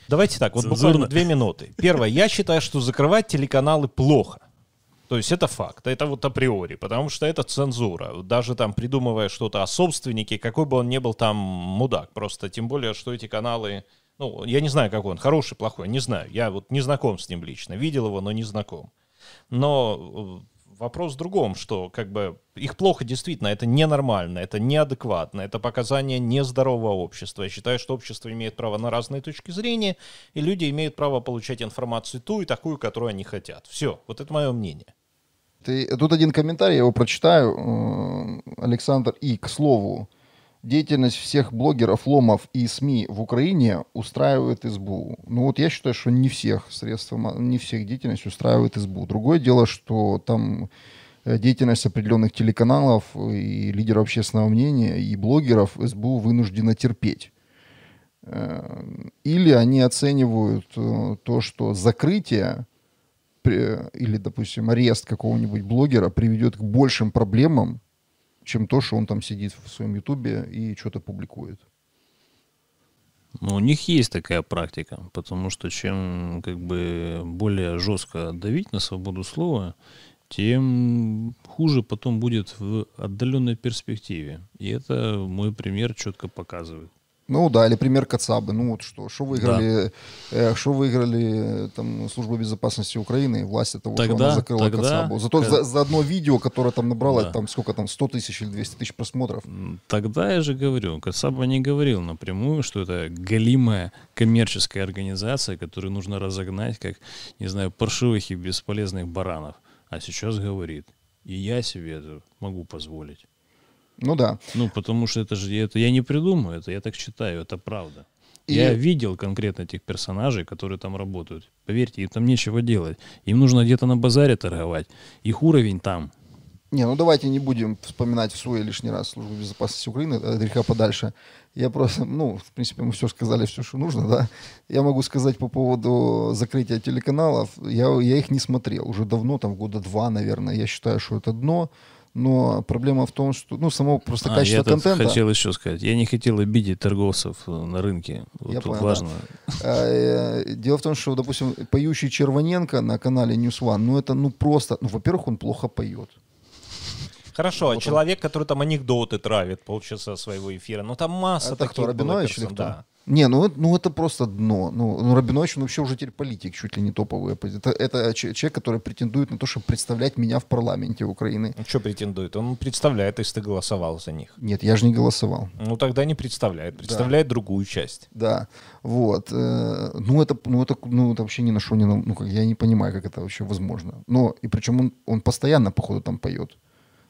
Давайте так, вот буквально две минуты. Первое, я считаю, что закрывать телеканалы плохо. То есть это факт, это вот априори, потому что это цензура. Даже там придумывая что-то о собственнике, какой бы он ни был там мудак. Просто тем более, что эти каналы, ну, я не знаю, какой он, хороший, плохой, не знаю. Я вот не знаком с ним лично, видел его, но не знаком. Но вопрос в другом, что как бы их плохо действительно, это ненормально, это неадекватно, это показание нездорового общества. Я считаю, что общество имеет право на разные точки зрения, и люди имеют право получать информацию ту и такую, которую они хотят. Все, вот это мое мнение. Ты, тут один комментарий, я его прочитаю, Александр. И, к слову, деятельность всех блогеров, ломов и СМИ в Украине устраивает СБУ. Ну вот я считаю, что не всех средств, не всех деятельность устраивает СБУ. Другое дело, что там деятельность определенных телеканалов и лидеров общественного мнения и блогеров СБУ вынуждена терпеть. Или они оценивают то, что закрытие или, допустим, арест какого-нибудь блогера приведет к большим проблемам, чем то, что он там сидит в своем ютубе и что-то публикует. Ну, у них есть такая практика, потому что чем как бы более жестко давить на свободу слова, тем хуже потом будет в отдаленной перспективе. И это мой пример четко показывает. Ну да, или пример Кацабы. Ну вот что, что выиграли, да. э, что выиграли там, служба безопасности Украины, власть от того, тогда, что она закрыла тогда, Кацабу. Зато как... за, за одно видео, которое там набрало, да. там сколько там, сто тысяч или двести тысяч просмотров. Тогда я же говорю, Кацаба не говорил напрямую, что это галимая коммерческая организация, которую нужно разогнать, как, не знаю, паршивых и бесполезных баранов. А сейчас говорит, и я себе это могу позволить. Ну да. Ну, потому что это же это я не придумаю, это я так считаю, это правда. И... Я видел конкретно тех персонажей, которые там работают. Поверьте, им там нечего делать. Им нужно где-то на базаре торговать. Их уровень там. Не, ну давайте не будем вспоминать в свой лишний раз службу безопасности Украины, от греха подальше. Я просто, ну, в принципе, мы все сказали, все, что нужно, да. Я могу сказать по поводу закрытия телеканалов. Я, я их не смотрел уже давно, там года два, наверное. Я считаю, что это дно. Но проблема в том, что... Ну, само просто а, качество контента... А, я хотел еще сказать. Я не хотел обидеть торговцев на рынке. Вот я тут понял, важно. Да. Дело в том, что, допустим, поющий Червоненко на канале News One, ну, это, ну, просто... Ну, во-первых, он плохо поет. Хорошо, вот а человек, он... который там анекдоты травит полчаса своего эфира, ну, там масса это таких... Это кто, Рабинович или кто? Да. Не, ну, ну, это просто дно. Ну, ну, Рабинович, он вообще уже теперь политик, чуть ли не топовый. Это, это человек, который претендует на то, чтобы представлять меня в парламенте Украины. Ну, что претендует? Он представляет, если ты голосовал за них. Нет, я же не голосовал. Ну, тогда не представляет. Представляет да. другую часть. Да, вот. Ну, это, ну, это, ну, это вообще ни на что не... Ну, как, я не понимаю, как это вообще возможно. Но, и причем он, он постоянно, походу, там поет.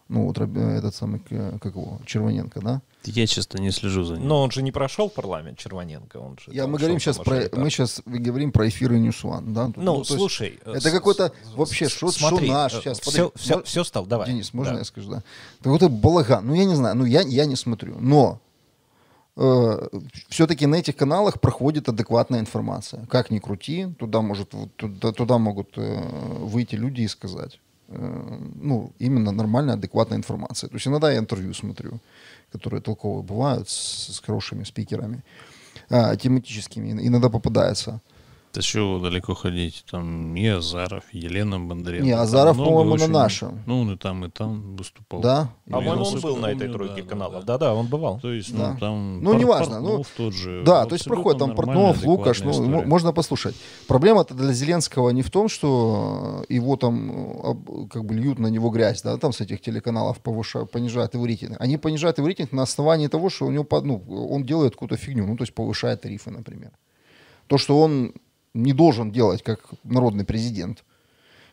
Ну, вот этот самый, как его, Червоненко, да? Я, честно, не слежу за ним. Но он же не прошел парламент, Червоненко. Он же, Я, мы, говорим сейчас про, мы сейчас говорим про эфиры News One, да? Тут, ну, ну, слушай. Есть, это какой-то вообще шо, шо наш. Сейчас, все, все, все стал, давай. Денис, можно да. я скажу, да? Какой-то балаган. Ну, я не знаю, ну, я, я не смотрю. Но э, все-таки на этих каналах проходит адекватная информация. Как ни крути, туда, может, туда, туда могут э, выйти люди и сказать. Ну, именно нормальная, адекватная информация. То есть иногда я интервью смотрю, которые толковые бывают, с, с хорошими спикерами, а, тематическими, иногда попадается. Да чего далеко ходить? Там и Азаров, и Елена Бондаренко. Не, Азаров, по-моему, очень... на нашем. Ну, он и там, и там выступал. Да. По-моему, он был на этой тройке да, каналов. Да-да, он бывал. То есть, да. ну, там... Ну, неважно. Ну, тот же. Да, то есть, проходит там Портнов, Лукаш. Ну, можно послушать. Проблема-то для Зеленского не в том, что его там, как бы, льют на него грязь, да, там с этих телеканалов повышают, понижают его рейтинг. Они понижают его рейтинг на основании того, что у него, ну, он делает какую-то фигню, ну, то есть, повышает тарифы, например. То, что он... не должен делать как народный президент.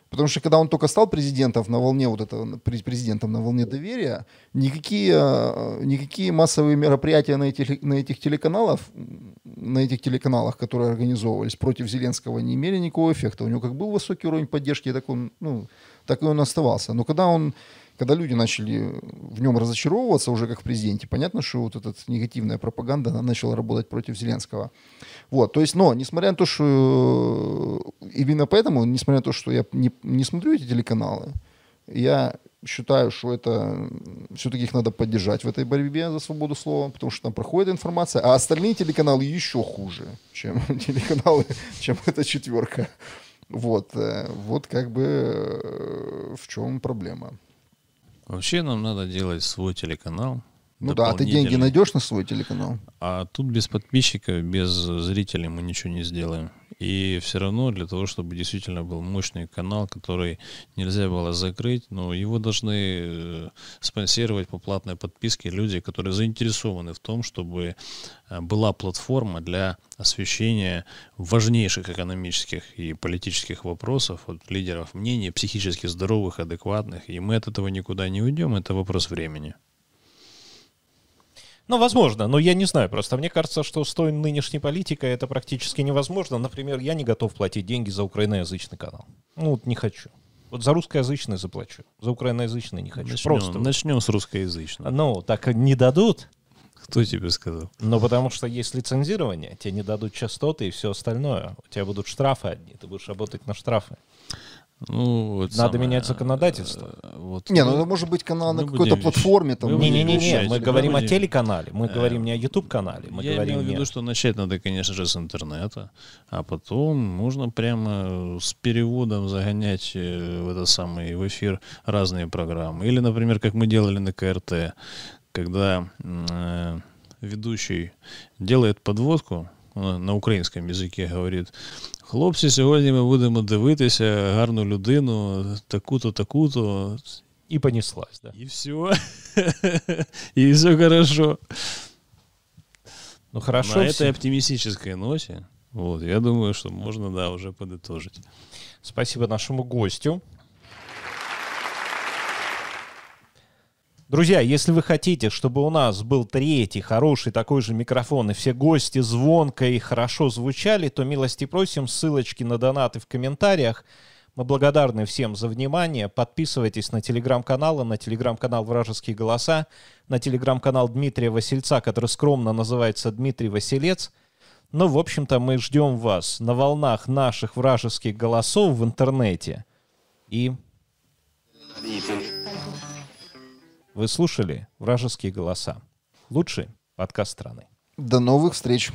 Потому что когда он только стал президентом на волне, вот этого, президентом на волне доверия, никакие, никакие массовые мероприятия на этих, на этих телеканалах, на этих телеканалах, которые организовывались против Зеленского, не имели никакого эффекта. У него как был высокий уровень поддержки, так, он, ну, так и он оставался. Но когда, он, когда люди начали в нем разочаровываться уже как в президенте, понятно, что вот эта негативная пропаганда, она начала работать против Зеленского. Вот, то есть, но, несмотря на то, что, именно поэтому, несмотря на то, что я не, не смотрю эти телеканалы, я считаю, что это, все-таки их надо поддержать в этой борьбе за свободу слова, потому что там проходит информация, а остальные телеканалы еще хуже, чем телеканалы, чем эта четверка. Вот, вот как бы в чем проблема. Вообще нам надо делать свой телеканал. Ну да, а ты деньги найдешь на свой телеканал? А тут без подписчиков, без зрителей мы ничего не сделаем. И все равно для того, чтобы действительно был мощный канал, который нельзя было закрыть, но его должны спонсировать по платной подписке люди, которые заинтересованы в том, чтобы была платформа для освещения важнейших экономических и политических вопросов от лидеров мнений, психически здоровых, адекватных. И мы от этого никуда не уйдем, это вопрос времени. Ну, возможно, но я не знаю. Просто мне кажется, что с той нынешней политикой это практически невозможно. Например, я не готов платить деньги за украиноязычный канал. Ну, вот не хочу. Вот за русскоязычный заплачу, за украиноязычный не хочу. Начнем, Просто... начнем с русскоязычного. Ну, так не дадут. Кто тебе сказал? Ну, потому что есть лицензирование, тебе не дадут частоты и все остальное. У тебя будут штрафы одни, ты будешь работать на штрафы. Ну, вот Надо самое... менять законодательство. Вот. Не, ну это может быть канал на какой-то платформе. Не-не-не, мы говорим о телеканале, мы говорим не о YouTube-канале. Я имею в виду, что начать надо, конечно же, с интернета, а потом можно прямо с переводом загонять в этот самый в эфир разные программы. Или, например, как мы делали на ка эр тэ, когда ведущий делает подводку, на украинском языке говорит: «Хлопці, сьогодні ми будемо дивитися гарну людину, таку-то, таку-то». И понеслась, да. И все. И все хорошо. Ну, хорошо. На этой оптимистической ноте, вот, я думаю, что можно, да, уже подытожить. Спасибо нашему гостю. Друзья, если вы хотите, чтобы у нас был третий хороший такой же микрофон, и все гости звонко и хорошо звучали, то милости просим, ссылочки на донаты в комментариях. Мы благодарны всем за внимание. Подписывайтесь на телеграм-канал, на телеграм-канал «Вражеские голоса», на телеграм-канал Дмитрия Васильца, который скромно называется Дмитрий Василец. Ну, в общем-то, мы ждем вас на волнах наших вражеских голосов в интернете. И... Вы слушали «Вражеские голоса». Лучший подкаст страны. До новых встреч.